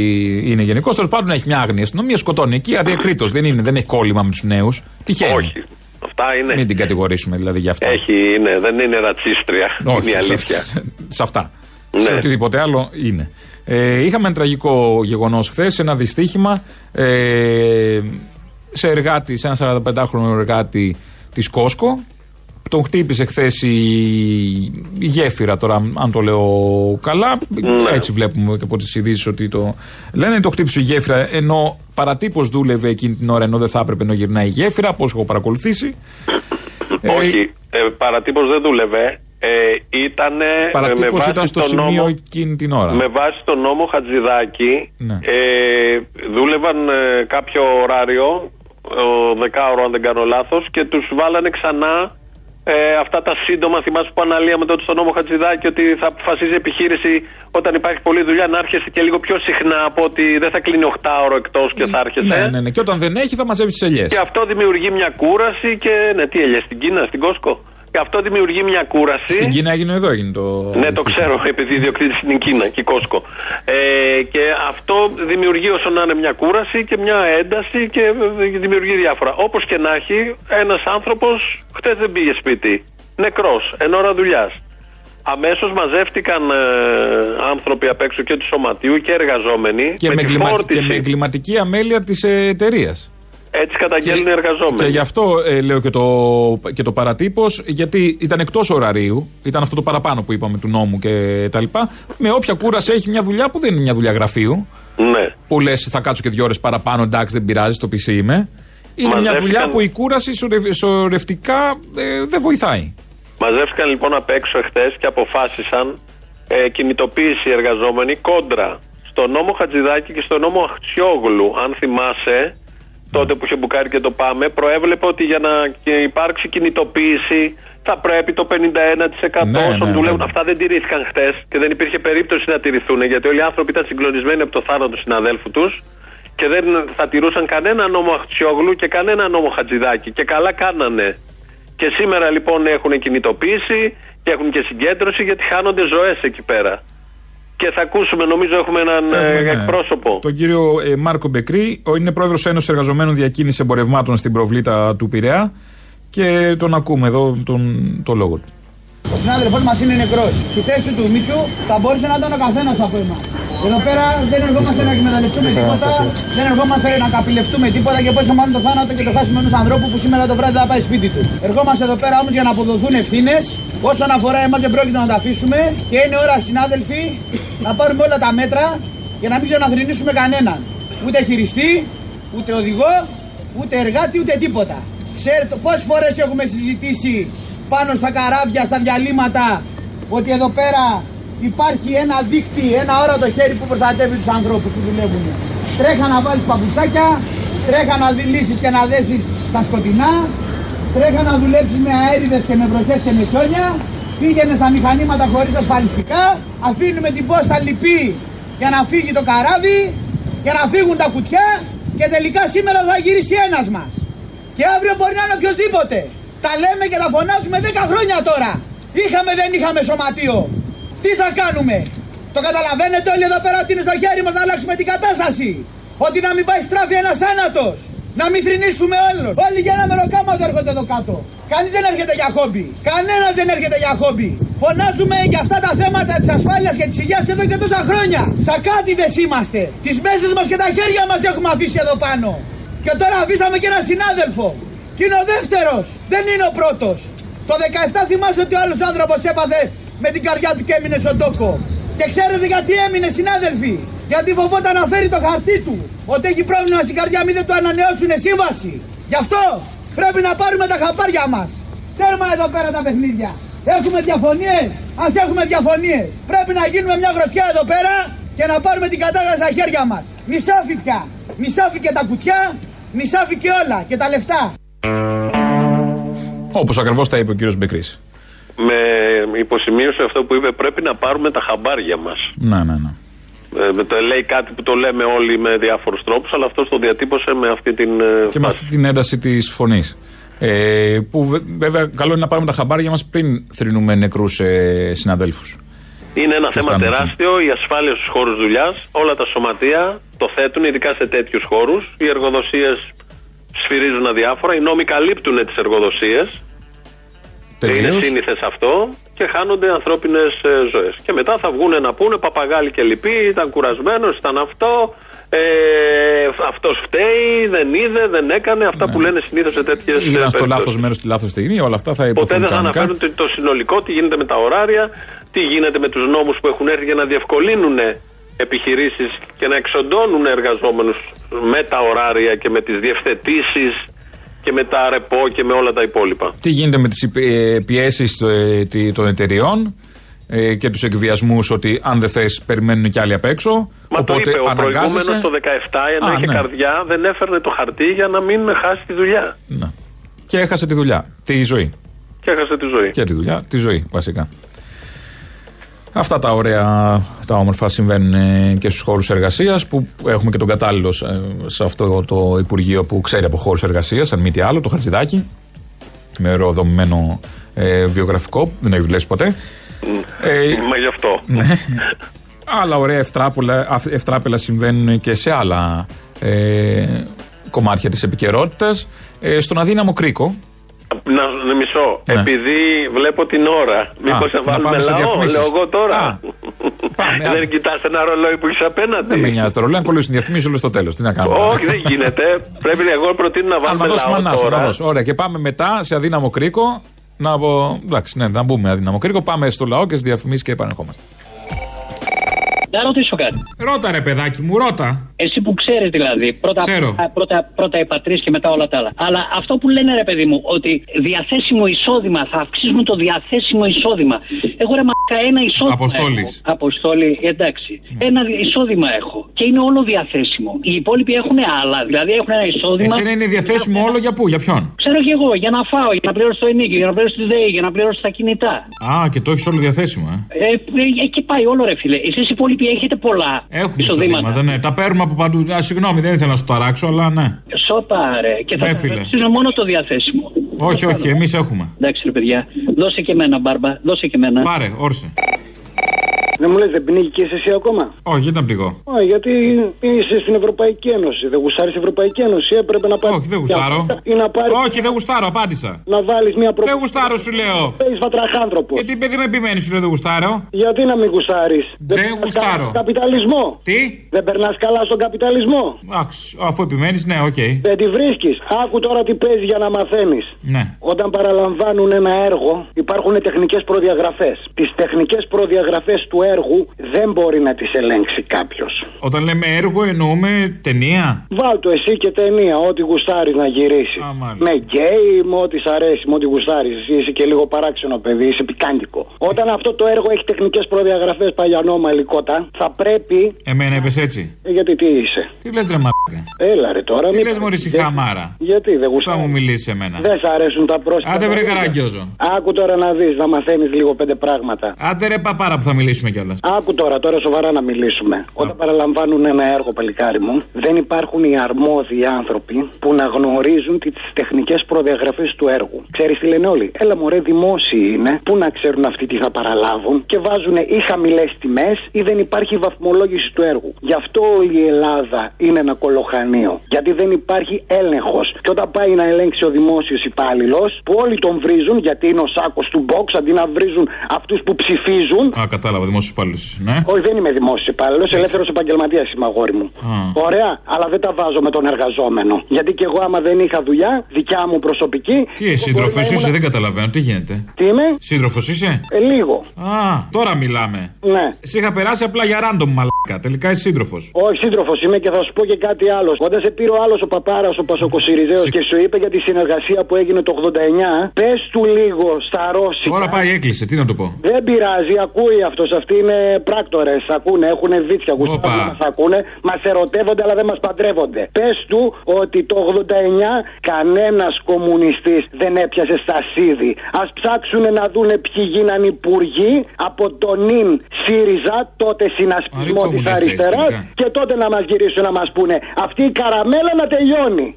είναι γενικώς. Τέλος πάντων, έχει μια άγνοια αστυνομία, σκοτώνει εκεί, αδιακρίτως. Δεν έχει κόλλημα με τους νέους. Τυχαίνει. Όχι. Αυτά είναι. Μην την κατηγορήσουμε δηλαδή για αυτά. Δεν είναι ρατσίστρια. Όχι, είναι αλήθεια. Σε αυτά. Ναι. Σε οτιδήποτε άλλο είναι. Είχαμε ένα τραγικό γεγονός χθες, ένα δυστύχημα. Σε έναν 45χρονο εργάτη της Κόσκο. Τον χτύπησε χθες η γέφυρα, τώρα αν το λέω καλά, έτσι βλέπουμε και από τις ειδήσεις ότι το λένε, το χτύπησε η γέφυρα, ενώ παρατύπως δούλευε εκείνη την ώρα, ενώ δεν θα έπρεπε, ενώ γυρνάει η γέφυρα, πώς έχω παρακολουθήσει. Όχι, παρατύπως δεν δούλευε. Παρατύπως ήταν στο σημείο νόμο, εκείνη την ώρα. Με βάση τον νόμο Χατζηδάκη, δούλευαν κάποιο ωράριο, δεκάωρο αν δεν κάνω λάθος, και τους βάλανε ξανά αυτά τα σύντομα, θυμάσαι που αναλύαμε τότε στον νόμο Χατζηδάκη, ότι θα αποφασίζει η επιχείρηση όταν υπάρχει πολλή δουλειά να έρχεσαι και λίγο πιο συχνά, από ότι δεν θα κλείνει 8ωρο εκτός και θα έρχεσαι. Ναι. Και όταν δεν έχει θα μαζεύει τις ελιές. Και αυτό δημιουργεί μια κούραση και τι ελιές, στην Κίνα, στην Κόσκο. και αυτό δημιουργεί μια κούραση. Στην Κίνα έγινε εδώ, έγινε το... Ναι, το ξέρω, επειδή ιδιοκτήτη στην Κίνα και η Κόσκο. Και αυτό δημιουργεί όσο να είναι μια κούραση και μια ένταση και δημιουργεί διάφορα. Όπως και να έχει, ένας άνθρωπος χτες δεν πήγε σπίτι, νεκρός, εν ώρα δουλειάς. Αμέσως μαζεύτηκαν άνθρωποι απ' έξω και του σωματείου και εργαζόμενοι και με εγκληματική αμέλεια της εταιρείας. Έτσι καταγγέλνουν οι εργαζόμενοι. Και γι' αυτό λέω και το παρατύπος, γιατί ήταν εκτός ωραρίου, ήταν αυτό το παραπάνω που είπαμε του νόμου και τα λοιπά. Με όποια κούραση έχει μια δουλειά που δεν είναι μια δουλειά γραφείου. Ναι. Που λες θα κάτσω και 2 ώρες παραπάνω, εντάξει δεν πειράζει, στο PC είμαι. Είναι μια δουλειά που η κούραση σωρευτικά δεν βοηθάει. Μαζεύτηκαν λοιπόν απ' έξω εχθές και αποφάσισαν κινητοποίηση εργαζόμενοι κόντρα στο νόμο Χατζηδάκη και στο νόμο Αχτσιόγλου. Αν θυμάσαι, τότε που είχε μπουκάρει και το ΠΑΜΕ, προέβλεπε ότι για να υπάρξει κινητοποίηση θα πρέπει το 51% όσων δουλεύουν. Αυτά δεν τηρήθηκαν χτες και δεν υπήρχε περίπτωση να τηρηθούν, γιατί όλοι οι άνθρωποι ήταν συγκλονισμένοι από το θάνατο του συναδέλφου τους και δεν θα τηρούσαν κανένα νόμο Αχτσιόγλου και κανένα νόμο Χατζηδάκη. Και καλά κάνανε. Και σήμερα λοιπόν έχουν κινητοποίηση και έχουν και συγκέντρωση, γιατί χάνονται ζωές εκεί πέρα. Και θα ακούσουμε, νομίζω έχουμε έναν εκπρόσωπο. Τον κύριο Μάρκο Μπεκρή, είναι πρόεδρος Ένωσης Εργαζομένων Διακίνησης Εμπορευμάτων στην Προβλήτα του Πειραιά. Και τον ακούμε εδώ, τον λόγο του. Ο συνάδελφός μας είναι νεκρός. Στη θέση του Μίτσου θα μπορούσε να ήταν ο καθένας από εμάς. Εδώ πέρα δεν ερχόμαστε να εκμεταλλευτούμε τίποτα, δεν ερχόμαστε να καπηλευτούμε τίποτα και πόσο μάλλον το θάνατο και το χάσιμο ενός ανθρώπου που σήμερα το βράδυ θα πάει σπίτι του. Ερχόμαστε εδώ πέρα όμως για να αποδοθούν ευθύνες. Όσον αφορά εμάς δεν πρόκειται να τα αφήσουμε και είναι ώρα, συνάδελφοι, να πάρουμε όλα τα μέτρα για να μην ξαναθρηνήσουμε κανέναν. Ούτε χειριστή, ούτε οδηγό, ούτε εργάτη, ούτε τίποτα. Ξέρετε πόσες φορές έχουμε συζητήσει πάνω στα καράβια, στα διαλύματα, ότι εδώ πέρα υπάρχει ένα δίκτυ, ένα όρατο χέρι που προστατεύει τους ανθρώπους που δουλεύουν. Τρέχα να βάλεις παπουτσάκια, τρέχα να δηλήσεις και να δέσεις στα σκοτεινά, τρέχα να δουλέψεις με αέριδες και με βροχές και με χιόνια, φύγαινε στα μηχανήματα χωρίς ασφαλιστικά, αφήνουμε την πόστα λυπή για να φύγει το καράβι, για να φύγουν τα κουτιά και τελικά σήμερα θα γυρίσει ένας μας. Και αύριο μπορεί να είναι οποιοσδήποτε. Τα λέμε και τα φωνάζουμε 10 χρόνια τώρα. Είχαμε, δεν είχαμε σωματείο. Τι θα κάνουμε. Το καταλαβαίνετε όλοι εδώ πέρα ότι είναι στο χέρι μας να αλλάξουμε την κατάσταση. Ότι να μην πάει στράφη ένας θάνατος. Να μην θρηνήσουμε όλους. Όλοι για ένα μεροκάματο έρχονται εδώ κάτω. Κανείς δεν έρχεται για χόμπι. Κανένας δεν έρχεται για χόμπι. Φωνάζουμε για αυτά τα θέματα της ασφάλειας και της υγείας εδώ και τόσα χρόνια. Σακάτιδες είμαστε. Τις μέσες μας και τα χέρια μας έχουμε αφήσει εδώ πάνω. Και τώρα αφήσαμε και έναν συνάδελφο. Και είναι ο δεύτερος, δεν είναι ο πρώτος. Το 17 θυμάσαι ότι ο άλλος άνθρωπος έπαθε με την καρδιά του και έμεινε στον τόκο. Και ξέρετε γιατί έμεινε, συνάδελφοι? Γιατί φοβόταν να φέρει το χαρτί του. Ότι έχει πρόβλημα στην καρδιά, μην δεν του ανανεώσουνε σύμβαση. Γι' αυτό πρέπει να πάρουμε τα χαπάρια μας. Τέρμα εδώ πέρα τα παιχνίδια. Έχουμε διαφωνίες, ας έχουμε διαφωνίες. Πρέπει να γίνουμε μια γροθιά εδώ πέρα και να πάρουμε την κατάσταση στα χέρια μας. Μη σάφει πια. Μη σάφει και τα κουτιά, μη σάφει και όλα και τα λεφτά. Όπως ακριβώς τα είπε ο κύριος Μπεκρής. Με υποσημείωσε αυτό που είπε, πρέπει να πάρουμε τα χαμπάρια μας. Ναι. Λέει κάτι που το λέμε όλοι με διάφορους τρόπους, αλλά αυτός το διατύπωσε με αυτή την φάση. Και με αυτή την ένταση της φωνής. Που βέβαια καλό είναι να πάρουμε τα χαμπάρια μας πριν θρηνούμε νεκρούς συναδέλφους. Είναι ένα θέμα τεράστιο, η ασφάλεια στους χώρους δουλειάς. Όλα τα σωματεία το θέτουν, ειδικά σε τέτοιους χώρους. Οι εργοδοσίες σφυρίζουν αδιάφορα, οι νόμοι καλύπτουν τις εργοδοσίες. Είναι σύνηθες αυτό και χάνονται ανθρώπινες ζωές. Και μετά θα βγουν να πούνε παπαγάλοι και λοιποί, ήταν κουρασμένος, ήταν αυτό, αυτός φταίει, δεν είδε, δεν έκανε. Αυτά που λένε συνήθως σε τέτοιες περίπτωσεις. Ήταν στο λάθος μέρος, τη λάθος στιγμή, όλα αυτά θα υποθούν. Ποτέ δεν θα αναφέρουν το συνολικό, τι γίνεται με τα ωράρια, τι γίνεται με τους νόμους που έχουν έρθει για να διευκολύνουν επιχειρήσεις και να εξοντώνουν εργαζόμενους με τα ωράρια και με τις διευθετήσεις και με τα ρεπό και με όλα τα υπόλοιπα. Τι γίνεται με τις πιέσεις των εταιριών και τους εκβιασμούς ότι αν δεν θες περιμένουν κι άλλοι απ' έξω. Μα οπότε το είπε ο προηγούμενος το 17, ενώ είχε καρδιά, δεν έφερνε το χαρτί για να μην χάσει τη δουλειά. Να. Και έχασε τη δουλειά, τη ζωή. Και έχασε τη ζωή. Και τη δουλειά, τη ζωή βασικά. Αυτά τα ωραία, τα όμορφα συμβαίνουν και στους χώρους εργασίας, που έχουμε και τον κατάλληλο σε αυτό το Υπουργείο που ξέρει από χώρους εργασίας, αν μη τι άλλο, το Χατζηδάκη. με ροδομμένο βιογραφικό, δεν έχει δουλέψει ποτέ. Μα γι' αυτό. Ναι. Άλλα ωραία ευτράπελα συμβαίνουν και σε άλλα κομμάτια της επικαιρότητας. Στον αδύναμο κρίκο. Να μισώ. Ναι. Επειδή βλέπω την ώρα. Μήπως θα βάλουμε λαό, λέω εγώ τώρα. Πάμε, δεν κοιτάς ένα ρολόι που έχεις απέναντι. Δεν με νοιάζει το ρολόι, αν κολλήσουν διαφημίσεις όλο στο τέλος. Τι να κάνουμε. Όχι, δεν γίνεται. Πρέπει εγώ προτείνω να βάλουμε λαό τώρα. Ωραία, και πάμε μετά σε αδύναμο κρίκο. Εντάξει, ναι, να μπούμε αδύναμο κρίκο. Πάμε στο λαό και στις διαφημίσεις και επανερχόμαστε. Να ρωτήσω κάτι. Ρώτα, ρε παιδάκι μου, ρώτα. Εσύ που ξέρεις δηλαδή. Πρώτα οι πατρίς και μετά όλα τα άλλα. Αλλά αυτό που λένε, ρε παιδί μου, ότι διαθέσιμο εισόδημα, θα αυξήσουμε το διαθέσιμο εισόδημα. Εγώ ρε μακά ένα εισόδημα. Αποστόλη, εντάξει. Ένα εισόδημα έχω. Και είναι όλο διαθέσιμο. Οι υπόλοιποι έχουν άλλα. Δηλαδή έχουν ένα εισόδημα. Εσύ είναι διαθέσιμο όλο για πού, για ποιον. Ξέρω κι εγώ, για να φάω, για να πληρώσω το ενίκιο, για να πληρώσω τη ΔΕΗ, για να πληρώσω τα κινητά. Α, και το έχεις όλο διαθέσιμο, εκεί πάει όλο, ρε φίλε. Εσείς οι υπόλοιποι έχετε πολλά. Έχουμε εισοδήματα. Ναι. Τα παίρνουμε από παντού. Συγγνώμη, δεν ήθελα να σου το αράξω, αλλά ναι. Σοπάρε. Και θα χρησιμοποιήσω μόνο το διαθέσιμο. Όχι, όχι, εμείς έχουμε. Εντάξει, ρε παιδιά. Δώσε και εμένα, μπάρμπα. Δώσε και εμένα. Πάρε, όρσε. Να μου λες, δεν πνίγει και εσύ ακόμα. Όχι, ήταν πνιγό. Όχι, γιατί είσαι στην Ευρωπαϊκή Ένωση. Δεν γουστάρεις στην Ευρωπαϊκή Ένωση. Έπρεπε να πάρεις. Όχι, δεν γουστάρω. Όχι, δεν γουστάρω, απάντησα. Να βάλεις μια προπαγάνδα. Δεν γουστάρω, σου λέω. Παίζεις βατραχάνθρωπο. Γιατί παιδί με επιμένει, σου λέω, δεν γουστάρω. Γιατί να μην γουστάρεις. Δεν γουστάρω. Καπιταλισμό. Τι. Δεν περνάς καλά στον καπιταλισμό. Αφού επιμένεις, ναι, οκ. Δεν τη βρίσκεις. Άκου τώρα τι παίζει για να μαθαίνεις. Ναι. Όταν παραλαμβάνουν ένα έργο, υπάρχουν τεχνικές προδιαγραφές. Τις τεχνικές προδιαγραφές του έργου δεν μπορεί να τις ελέγξει κάποιος. Όταν λέμε έργο εννοούμε ταινία. Βάλτο εσύ και ταινία, ό,τι γουστάρεις να γυρίσει. Με γκέι, με ό,τι σ' αρέσει, με ό,τι γουστάρεις. Είσαι και λίγο παράξενο παιδί, είσαι πικάντικο. Όταν αυτό το έργο έχει τεχνικές προδιαγραφές, παλιανό μαλλικότα, θα πρέπει. Εμένα είπες έτσι. Γιατί τι είσαι. Τι λες, ρε μαλάκα. Έλα ρε τώρα. Τι λες, μωρή χαμάρα. Γιατί δεν γουστάρεις. Θα μου μιλήσει εμένα. Δεν σ' αρέσουν τα πρόσωπα. Άντε βρε καραγκιόζο. Άκου τώρα να δεις, να μαθαίνεις λίγο πέντε πράγματα. Άντε ρε παπάρα που θα μιλήσουμε. Άκου τώρα σοβαρά να μιλήσουμε. Όταν παραλαμβάνουν ένα έργο, παλικάρι μου, δεν υπάρχουν οι αρμόδιοι άνθρωποι που να γνωρίζουν τις τεχνικές προδιαγραφές του έργου. Ξέρεις τι λένε όλοι. Έλα μωρέ, δημόσιοι είναι. Πού να ξέρουν αυτοί τι θα παραλάβουν. Και βάζουν ή χαμηλές τιμές ή δεν υπάρχει βαθμολόγηση του έργου. Γι' αυτό όλη η Ελλάδα είναι ένα κολοχανείο. Γιατί δεν υπάρχει έλεγχος. Και όταν πάει να ελέγξει ο δημόσιος υπάλληλος, που όλοι τον βρίζουν γιατί είναι ο σάκος του box, αντί να βρίζουν αυτούς που ψηφίζουν. Α, κατάλαβα, ναι. Όχι, δεν είμαι δημόσιος υπάλληλος, ελεύθερος επαγγελματίας είμαι, αγόρι μου. Ωραία, αλλά δεν τα βάζω με τον εργαζόμενο. Γιατί και εγώ, άμα δεν είχα δουλειά, δικιά μου προσωπική. Τι σύντροφος είσαι, δεν καταλαβαίνω, τι γίνεται. Τι είμαι. Σύντροφος είσαι. Λίγο. Α, τώρα μιλάμε. Ναι. Σε είχα περάσει απλά για random, μαλάκα. Τελικά είσαι σύντροφος. Όχι, σύντροφος είμαι και θα σου πω και κάτι άλλο. Όταν σε πήρε ο άλλος ο παπάρας, ο Πασοκοσυριζέος και σου είπε για τη συνεργασία που έγινε το 89, πες του λίγο στα ρώσικα. Τώρα πάει, έκλεισε, τι να το πω. Δεν πειράζει, ακούει αυτός αυτή. Είναι πράκτορες, ακούνε, έχουν βίτσια γουστάρια, μας ακούνε, μας ερωτεύονται αλλά δεν μας παντρεύονται. Πες του ότι το 89 κανένας κομμουνιστής δεν έπιασε στασίδι. Ας ψάξουνε να δούνε ποιοι γίναν υπουργοί από τον νυν ΣΥΡΙΖΑ, τότε συνασπισμό της αριστεράς, και τότε να μας γυρίσουν να μας πούνε αυτή η καραμέλα να τελειώνει.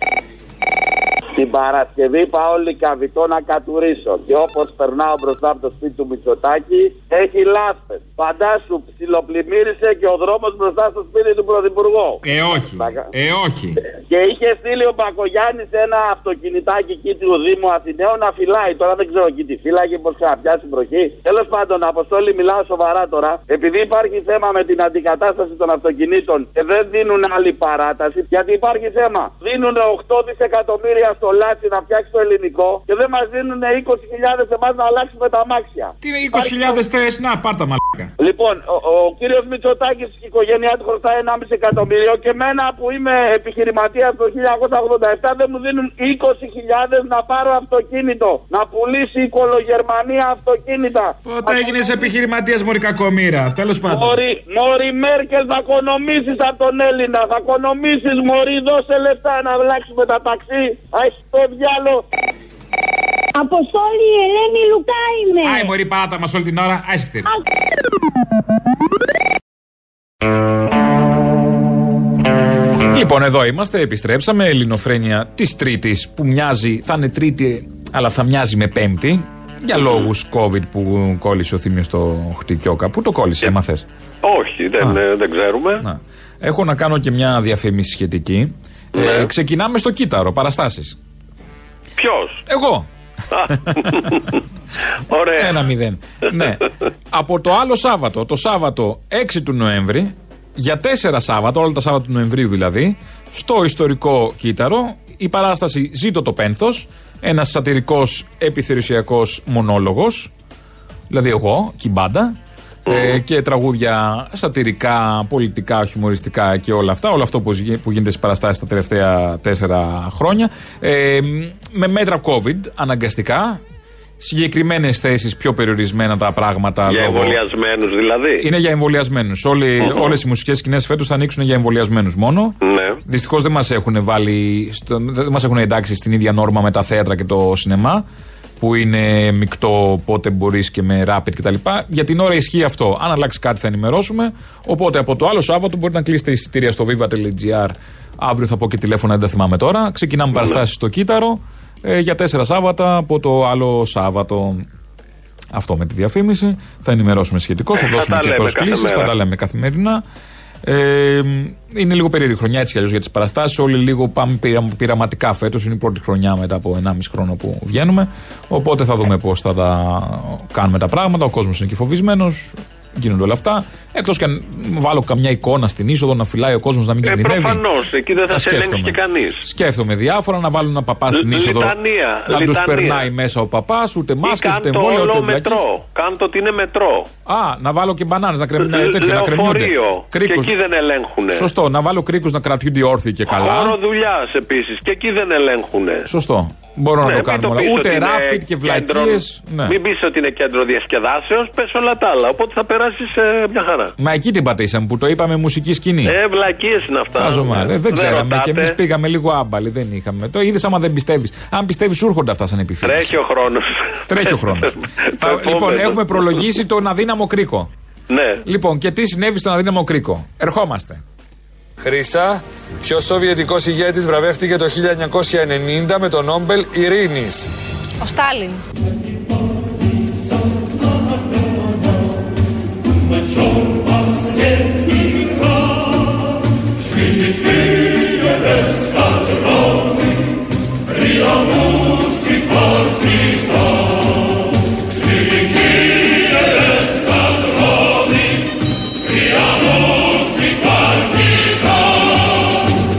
Την Παρασκευή πάω Λυκαβητό να κατουρίσω. Και όπως περνάω μπροστά από το σπίτι του Μητσοτάκη, έχει λάσπες. Φαντάσου, ψιλοπλημμύρισε και ο δρόμος μπροστά στο σπίτι του Πρωθυπουργού. Όχι. Όχι. Και είχε στείλει ο Πακογιάννης ένα αυτοκινητάκι εκεί του Δήμου Αθηναίων να φυλάει. Τώρα δεν ξέρω εκεί τι φύλαγε, πως θα πιάσει βροχή. Τέλος πάντων, Αποστόλη, μιλάω σοβαρά τώρα. Επειδή υπάρχει θέμα με την αντικατάσταση των αυτοκινήτων και δεν δίνουν άλλη παράταση, γιατί υπάρχει θέμα. Δίνουν 8 δισεκατομμύρια στο Λάτσι να φτιάξει το ελληνικό και δεν μας δίνουν 20.000 εμάς να αλλάξουμε τα αμάξια. Τι είναι 20.000 θέσεις, να πάρ' τα μαλάκα. Λοιπόν, ο κύριος Μητσοτάκης και η οικογένειά του χρωστάει 1,5 εκατομμύριο και μένα που είμαι επιχειρηματίας το 1987 δεν μου δίνουν 20.000 να πάρω αυτοκίνητο. Να πουλήσει η Κολογερμανία αυτοκίνητα. Πότε έγινες επιχειρηματίας, μωρή κακομοίρα. Τέλος πάντων. Μωρή Μέρκελ, θα οικονομήσεις από τον Έλληνα. Θα οικονομήσεις, μωρή, δώσε λεφτά να αλλάξουμε τα ταξί. Στο διάλο. Αποστόλη, Ελένη Λουκά είμαι. Άι μωρή, παράτα μας όλη την ώρα. Άι συχτήρι. Λοιπόν, εδώ είμαστε, επιστρέψαμε. Ελληνοφρένεια της Τρίτης, που μοιάζει, θα είναι Τρίτη αλλά θα μοιάζει με Πέμπτη για λόγους COVID που κόλλησε ο Θήμιος στο Χτυκιόκα. Πού το κόλλησε, έμαθες? Όχι, δεν ξέρουμε. Να. Έχω να κάνω και μια διαφήμιση σχετική. Ναι. Ξεκινάμε στο Κύτταρο, παραστάσεις. Ποιος? Εγώ. Ωραία. 1-0. Ναι. Από το άλλο Σάββατο, το Σάββατο 6 του Νοέμβρη, για 4 Σάββατο, όλα τα Σάββατα του Νοεμβρίου δηλαδή, στο ιστορικό Κύτταρο, η παράσταση «Ζήτω το Πένθος», ένας σατυρικός επιθερησιακός μονόλογος, δηλαδή εγώ, κυμπάντα, και τραγούδια σατυρικά, πολιτικά, χιουμοριστικά και όλα αυτά, όλο αυτό που γίνεται στις παραστάσεις τα τελευταία 4 χρόνια, με μέτρα COVID αναγκαστικά, συγκεκριμένες θέσεις, πιο περιορισμένα τα πράγματα. Για εμβολιασμένους δηλαδή. Είναι για εμβολιασμένους. Όλες οι μουσικές σκηνές φέτος θα ανοίξουν για εμβολιασμένους μόνο. Ναι. Δυστυχώς δεν μας έχουν δεν μας έχουν εντάξει στην ίδια νόρμα με τα θέατρα και το σινεμά, που είναι μεικτό, πότε μπορείς και με rapid κτλ. Για την ώρα ισχύει αυτό. Αν αλλάξει κάτι θα ενημερώσουμε. Οπότε από το άλλο Σάββατο μπορείτε να κλείσετε εισιτήρια στο viva.gr. Αύριο θα πω και τηλέφωνα, δεν τα θυμάμαι τώρα. Ξεκινάμε παραστάσεις στο Κύτταρο για 4 Σάββατα από το άλλο Σάββατο. Αυτό με τη διαφήμιση. Θα ενημερώσουμε σχετικώς. Θα δώσουμε και προσκλήσεις. Θα τα λέμε καθημερινά. Είναι λίγο περίεργη χρονιά έτσι κι αλλιώς για τις παραστάσεις. Όλοι λίγο πάμε πειραματικά φέτος. Είναι η πρώτη χρονιά μετά από 1,5 χρόνο που βγαίνουμε. Οπότε θα δούμε πώς θα τα κάνουμε τα πράγματα. Ο κόσμος είναι και φοβισμένος. Γίνονται όλα αυτά. Εκτός και αν βάλω καμιά εικόνα στην είσοδο να φυλάει ο κόσμος να μην κινδυνεύει. Προφανώς, εκεί δεν θα σε ελέγξει και κανείς. Σκέφτομαι διάφορα, να βάλουν ένα παπά στην είσοδο. Να τους περνάει μέσα ο παπάς, ούτε μάσκες, ούτε εμβόλια, ούτε εμβολιακή. Κάντο ότι είναι μετρό. Α, να βάλω και μπανάνες να κρεμιούνται. Και εκεί δεν ελέγχουν. Σωστό, να βάλω κρίκους να κρατιούνται όρθιοι και καλά. Χώρο δουλειάς επίσης, και εκεί δεν ελέγχουν. Σωστό. Μπορώ να το κάνουμε όλα. Ούτε rapid και βλακίες. Ναι. Μην πεις ότι είναι κέντρο διασκεδάσεως, πες όλα τα άλλα. Οπότε θα περάσεις μια χαρά. Μα εκεί την πατήσαμε που το είπαμε μουσική σκηνή. Βλακίες είναι αυτά. Βάζομαι, δεν ξέραμε. Και εμείς πήγαμε λίγο άμπαλοι. Δεν είχαμε. Το είδες άμα δεν πιστεύεις. Αν πιστεύεις, σου έρχονται αυτά σαν επιφύλαξη. Τρέχει ο χρόνος. Λοιπόν, έχουμε προλογίσει τον αδύναμο κρίκο. Ναι. Λοιπόν, και τι συνέβη στον αδύναμο κρίκο. Ερχόμαστε. Χρύσα, ποιος σοβιετικός ηγέτης βραβεύτηκε το 1990 με τον Νόμπελ Ειρήνης? Ο Στάλιν.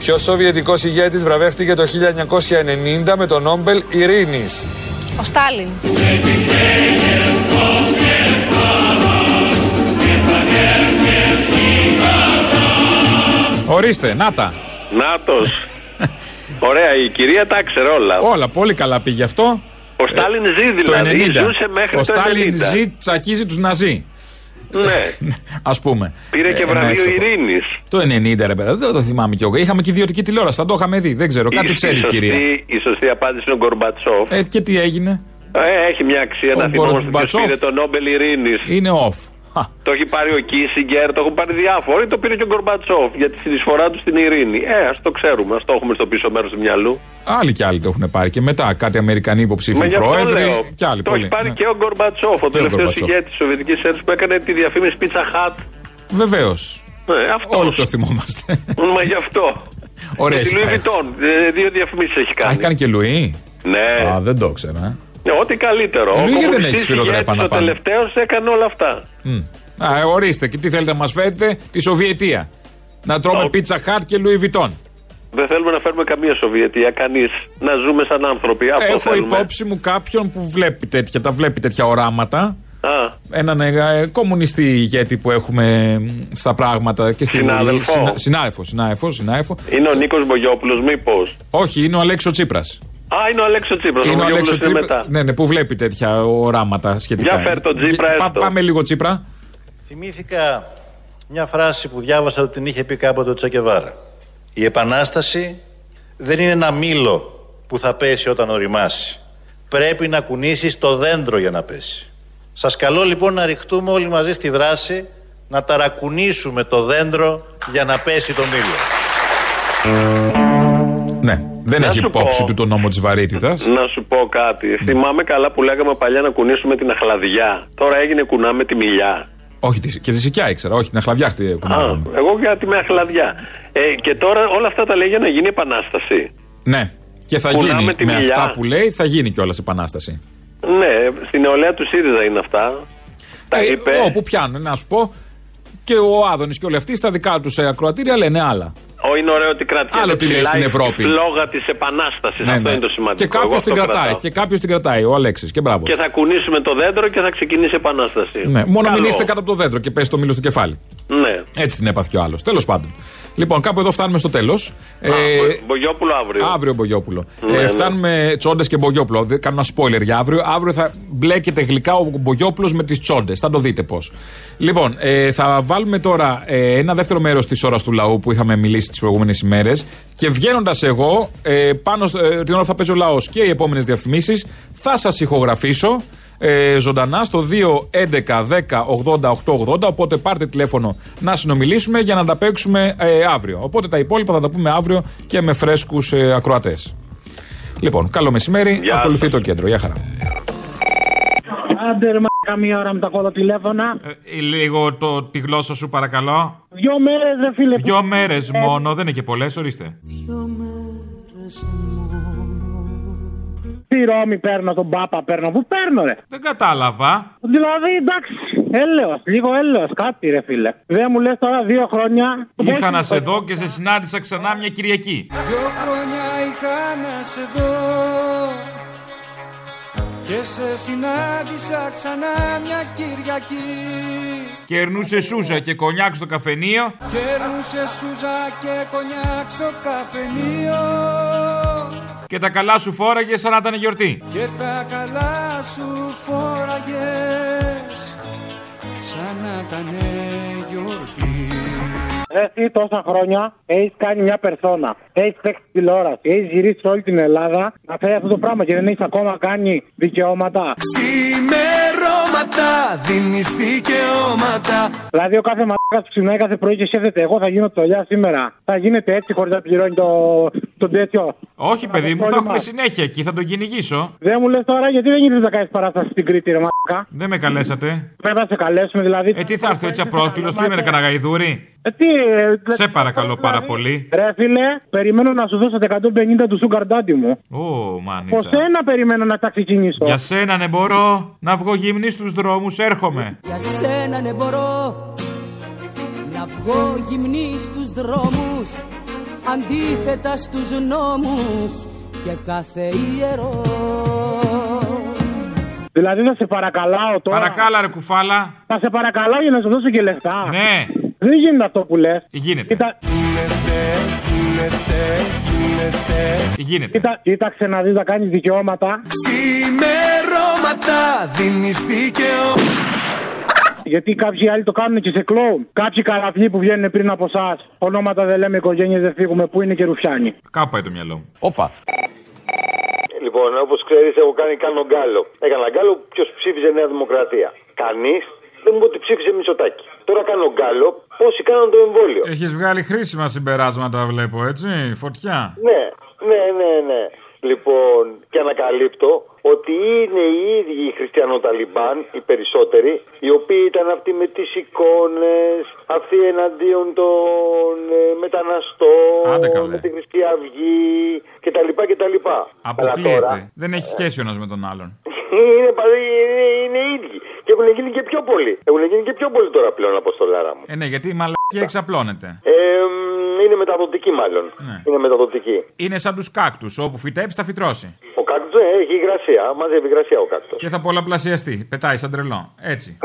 Ποιος σοβιετικός ηγέτης βραβεύτηκε το 1990 με τον Νόμπελ Ειρήνης? Ο Στάλιν. Ορίστε, νάτα. Νάτος. Ωραία, η κυρία τα ξέρε όλα. Όλα, πολύ καλά πήγε αυτό. Ο Στάλιν ζει δηλαδή, ζούσε μέχρι το 1990. Ο Στάλιν ζει, τσακίζει τους Ναζί. Ναι. Ας πούμε. Πήρε και βραβείο Ειρήνης. Το 90, ρε παιδί, δεν το θυμάμαι κι εγώ. Είχαμε και ιδιωτική τηλεόραση, θα το είχαμε δει. Δεν ξέρω, κάτι ξέρει η κυρία. Η σωστή απάντηση είναι ο Γκορμπατσόφ. Και τι έγινε? Έχει μια αξία να θυμόμαστε ποιος πήρε τον Νόμπελ Ειρήνης. Είναι off. Το έχει πάρει ο Κίσιγκερ, το έχουν πάρει διάφοροι. Το πήρε και ο Γκορμπατσόφ για τη συνεισφορά του στην ειρήνη. Ας το ξέρουμε, ας το έχουμε στο πίσω μέρος του μυαλού. Άλλοι και άλλοι το έχουν πάρει και μετά. Κάτι Αμερικανοί υποψήφοι πρόεδροι και άλλοι. Το έχει πάρει και ο Γκορμπατσόφ, ο τελευταίος ηγέτης της Σοβιετικής Ένωσης που έκανε τη διαφήμιση Pizza Hut. Βεβαίως. Όλοι το θυμόμαστε. Μα γι' αυτό. Ωραία. Τη Λουί Βιτόν. 2 διαφημίσεις έχει κάνει. Έχει κάνει και Λουί. Ναι. Δεν το ξέρα. Ό,τι καλύτερο. Ο τελευταίος έκανε όλα αυτά. Ορίστε, και τι θέλετε να μας φέρετε? Τη Σοβιετία. Να τρώμε Pizza Hut και Louis Vuitton. Δεν θέλουμε να φέρουμε καμία Σοβιετία, κανείς. Να ζούμε σαν άνθρωποι. Έχω υπόψη μου κάποιον που βλέπει τέτοια οράματα. Έναν κομμουνιστή ηγέτη που έχουμε στα πράγματα και στη Βουλή. Συνάδελφο. Είναι ο Νίκος Μπογιόπουλος, μήπως? Όχι, είναι ο Αλέξης Τσίπρας. Είναι ο Αλέξης Τσίπρας. Είναι ο Αλέξης Τσίπρας. Ναι, που βλέπει τέτοια οράματα σχετικά. Για φέρ τον Τσίπρα, πάμε λίγο Τσίπρα. Θυμήθηκα μια φράση που διάβασα ότι την είχε πει κάποτε ο Τσεκεβάρα. Η επανάσταση δεν είναι ένα μήλο που θα πέσει όταν οριμάσει. Πρέπει να κουνήσεις το δέντρο για να πέσει. Σας καλώ λοιπόν να ρηχτούμε όλοι μαζί στη δράση, να ταρακουνήσουμε το δέντρο για να πέσει το μήλο. Ναι. Δεν έχει υπόψη του το νόμο της βαρύτητας. Να σου πω κάτι. Θυμάμαι καλά που λέγαμε παλιά να κουνήσουμε την αχλαδιά. Τώρα έγινε κουνάμε τη μιλιά. Όχι, και τη σικιά ήξερα. Όχι, την αχλαδιά κουνάμε. Εγώ γιατί με αχλαδιά. Και τώρα όλα αυτά τα λέει για να γίνει επανάσταση. Ναι. Και θα γίνει. Με αυτά που λέει θα γίνει κιόλας επανάσταση. Ναι, στην νεολαία του ΣΥΡΙΖΑ είναι αυτά. Τα είπε. Όπου πιάνουν, να σου πω. Και ο Άδωνης και όλοι αυτοί στα δικά τους ακροατήρια λένε άλλα. Είναι ωραίο ότι κρατάει. Άλλο τι λέει στην Ευρώπη. Λόγα της επανάστασης. Ναι, αυτό είναι το σημαντικό. Και κάποιος την κρατάει. Και κάποιος την κρατάει. Ο Αλέξης. Και μπράβο. Και θα κουνήσουμε το δέντρο και θα ξεκινήσει η επανάσταση. Ναι. Μόνο μην είστε κάτω από το δέντρο και πέσει το μήλο στο κεφάλι. Ναι. Έτσι την έπαθε κι ο άλλος. Τέλος πάντων. Λοιπόν, κάπου εδώ φτάνουμε στο τέλος. Μπογιόπουλο αύριο. Αύριο Μπογιόπουλο. Ναι, φτάνουμε τσόντες και Μπογιόπουλο. Κάνω ένα spoiler για αύριο. Αύριο θα μπλέκεται γλυκά ο Μπογιόπουλος με τις τσόντες. Θα το δείτε πώς. Λοιπόν, θα βάλουμε τώρα ένα δεύτερο μέρος της ώρας του λαού που είχαμε μιλήσει τις προηγούμενες ημέρες. Και βγαίνοντας εγώ, πάνω την ώρα θα παίζει ο λαός και οι επόμενες διαφημίσεις, θα σας ηχογραφήσω. Ζωντανά στο 2-11-10-80-880. Οπότε πάρτε τηλέφωνο να συνομιλήσουμε για να τα παίξουμε αύριο. Οπότε τα υπόλοιπα θα τα πούμε αύριο και με φρέσκους ακροατές. Λοιπόν, καλό μεσημέρι. Γεια. Ακολουθεί το κέντρο. Γεια χαρά. Άντε ρε μ***α, μία ώρα με τα κόδω τηλέφωνα. Λίγο τη γλώσσα σου παρακαλώ. 2 μέρες ρε φίλε. 2 μέρες μόνο, δεν είναι και πολλές, ορίστε. 2 μέρες Τι Ρώμη παίρνω, τον Πάπα παίρνω, πού παίρνω ρε. Δεν κατάλαβα. Δηλαδή εντάξει, έλεος, λίγο έλεος, κάτι ρε φίλε. Δεν μου λες τώρα 2 χρόνια. Είχα να σε δω και σε συνάντησα ξανά μια Κυριακή. 2 χρόνια είχα να σε δω και σε συνάντησα ξανά μια Κυριακή. Κερνούσε σούζα και κονιάκ στο καφενείο. Κερνούσε σούζα και κονιάκ στο καφενείο. Και τα καλά σου φόραγες σαν να ήταν γιορτή. Και τα καλά σου φόραγες σαν να ήταν γιορτή. Εσύ τόσα χρόνια έχεις κάνει μια περσόνα. Έχεις παίξει τηλεόραση. Έχεις γυρίσει όλη την Ελλάδα να φέρει αυτό το πράγμα και δεν έχεις ακόμα κάνει δικαιώματα. Ξημερώματα, δίνεις δικαιώματα. Δηλαδή ο κάθε μαλάκας που ξυπνάει κάθε πρωί και σκέφτεται εγώ θα γίνω τολιά σήμερα. Θα γίνεται έτσι χωρίς να πληρώνει το τέτοιο. Όχι παιδί μου, θα έχουμε συνέχεια εκεί, θα τον κυνηγήσω. Δεν μου λες τώρα γιατί δεν ήρθες να κάνεις παράσταση στην Κρήτη ρε μαλάκα. Δεν με καλέσατε. Πρέπει να σε καλέσουμε δηλαδή. Τι θα έρθω έτσι απρόσκλητος, τι είμαι κανένα γαϊδούρι. Σε παρακαλώ πάρα πολύ. Ρε φίλε, περιμένω να σου δώσω 150 του Sugar Daddy μου. Ω, μάνιτσα. Πως ένα περιμένω να τα ξεκινήσω. Για σένα ναι μπορώ να βγω γυμνή στους δρόμους, έρχομαι. Για σένα ναι μπορώ να βγω γυμνή στους δρόμους, αντίθετα στους νόμους και κάθε ιερό. Δηλαδή θα σε παρακαλάω τώρα. Παρακάλα ρε κουφάλα. Θα σε παρακαλάω για να σου δώσω και λεφτά. Ναι. Δεν γίνεται αυτό που λες. Γίνεται. Γίνεται. Κοίταξε να δεις να κάνεις δικαιώματα. Ξημερώματα δίνεις δικαιώματα. Γιατί κάποιοι άλλοι το κάνουν και σε κλόουν. Κάποιοι καραφλοί που βγαίνουν πριν από εσάς. Ονόματα δεν λέμε, οικογένειες δεν φύγουμε. Πού είναι και ρουφιάνοι. Κάπου πάει το μυαλό μου. Όπα. Λοιπόν, όπως ξέρεις, έχω κάνει γκάλο. Έκανα γκάλο ποιος ψήφιζε Νέα Δημοκρατία. Κανείς. Δεν μου πω ότι ψήφισε Μητσοτάκη. Τώρα κάνω γκάλο πόσοι κάναν το εμβόλιο. Έχεις βγάλει χρήσιμα συμπεράσματα, βλέπω έτσι. Φωτιά. Ναι. Λοιπόν, και ανακαλύπτω ότι είναι οι ίδιοι οι χριστιανοταλιμπάν, οι περισσότεροι, οι οποίοι ήταν αυτοί με τις εικόνες, αυτοί εναντίον των μεταναστών, με τη Χρυσή Αυγή κτλ. Αποκλείεται. Τώρα, δεν έχει σχέση ο ένας με τον άλλον. Είναι οι ίδιοι. Και έχουν γίνει και πιο πολύ. Έχουν γίνει και πιο πολύ τώρα πλέον, Αποστολάρα μου. Ναι, γιατί η μαλακία εξαπλώνεται. Είναι μεταδοτική, μάλλον. Ναι. Είναι μεταδοτική. Είναι σαν τους κάκτους. Όπου φυτέψει, θα φυτρώσει. Ο κάκτους έχει υγρασία. Μαζεύει υγρασία ο κάκτος. Και θα πολλαπλασιαστεί. Πετάει σαν τρελό. Έτσι.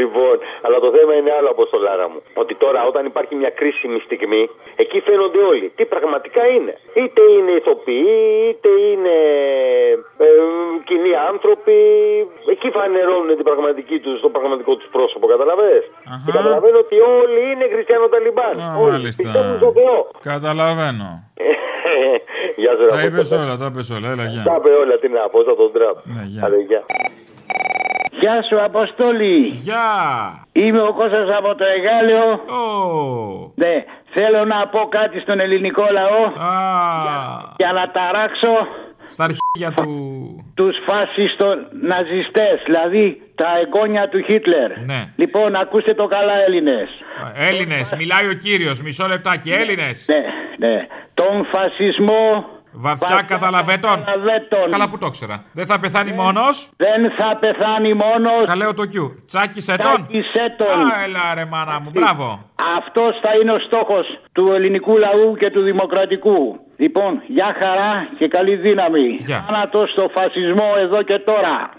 Λοιπόν, αλλά το θέμα είναι άλλο, Αποστολάρα μου. Ότι τώρα, όταν υπάρχει μια κρίσιμη στιγμή, εκεί φαίνονται όλοι. Τι πραγματικά είναι. Είτε είναι ηθοποιοί, είτε είναι κοινοί άνθρωποι. Εκεί φανερώνουν την πραγματική τους, το πραγματικό τους πρόσωπο. Καταλαβαίνεις. Και καταλαβαίνω ότι όλοι είναι χριστιανοταλιμπάν. Όλοι πιστεύουν στον Θεό. Καταλαβαίνω. Γεια σου, τα είπες όλα. Έλα, γεια. Τα είπε όλα, τι να πω, θα τον τραπ. Γεια σου, Αποστόλη. Γεια. Είμαι ο Κώστας από το Αιγάλεω. Ναι, θέλω να πω κάτι στον ελληνικό λαό. Για να ταράξω στα αρχεία τους φασιστών ναζιστές, δηλαδή τα εγγόνια του Χίτλερ. Ναι. Λοιπόν, ακούστε το καλά, Έλληνες. Έλληνες, μιλάει ο κύριος, μισό λεπτάκι, Έλληνες. Ναι, ναι. Τον φασισμό... Βαθιά καταλαβέτων. Καλά που το ξέρα. Δεν θα πεθάνει μόνος. Δεν θα πεθάνει μόνος. Καλέω το Q. Τσάκισε τον. Έλα ρε μάνα μου, μπράβο. Αυτός θα είναι ο στόχος του ελληνικού λαού και του δημοκρατικού. Λοιπόν, γεια χαρά και καλή δύναμη. Θάνατος στο φασισμό εδώ και τώρα.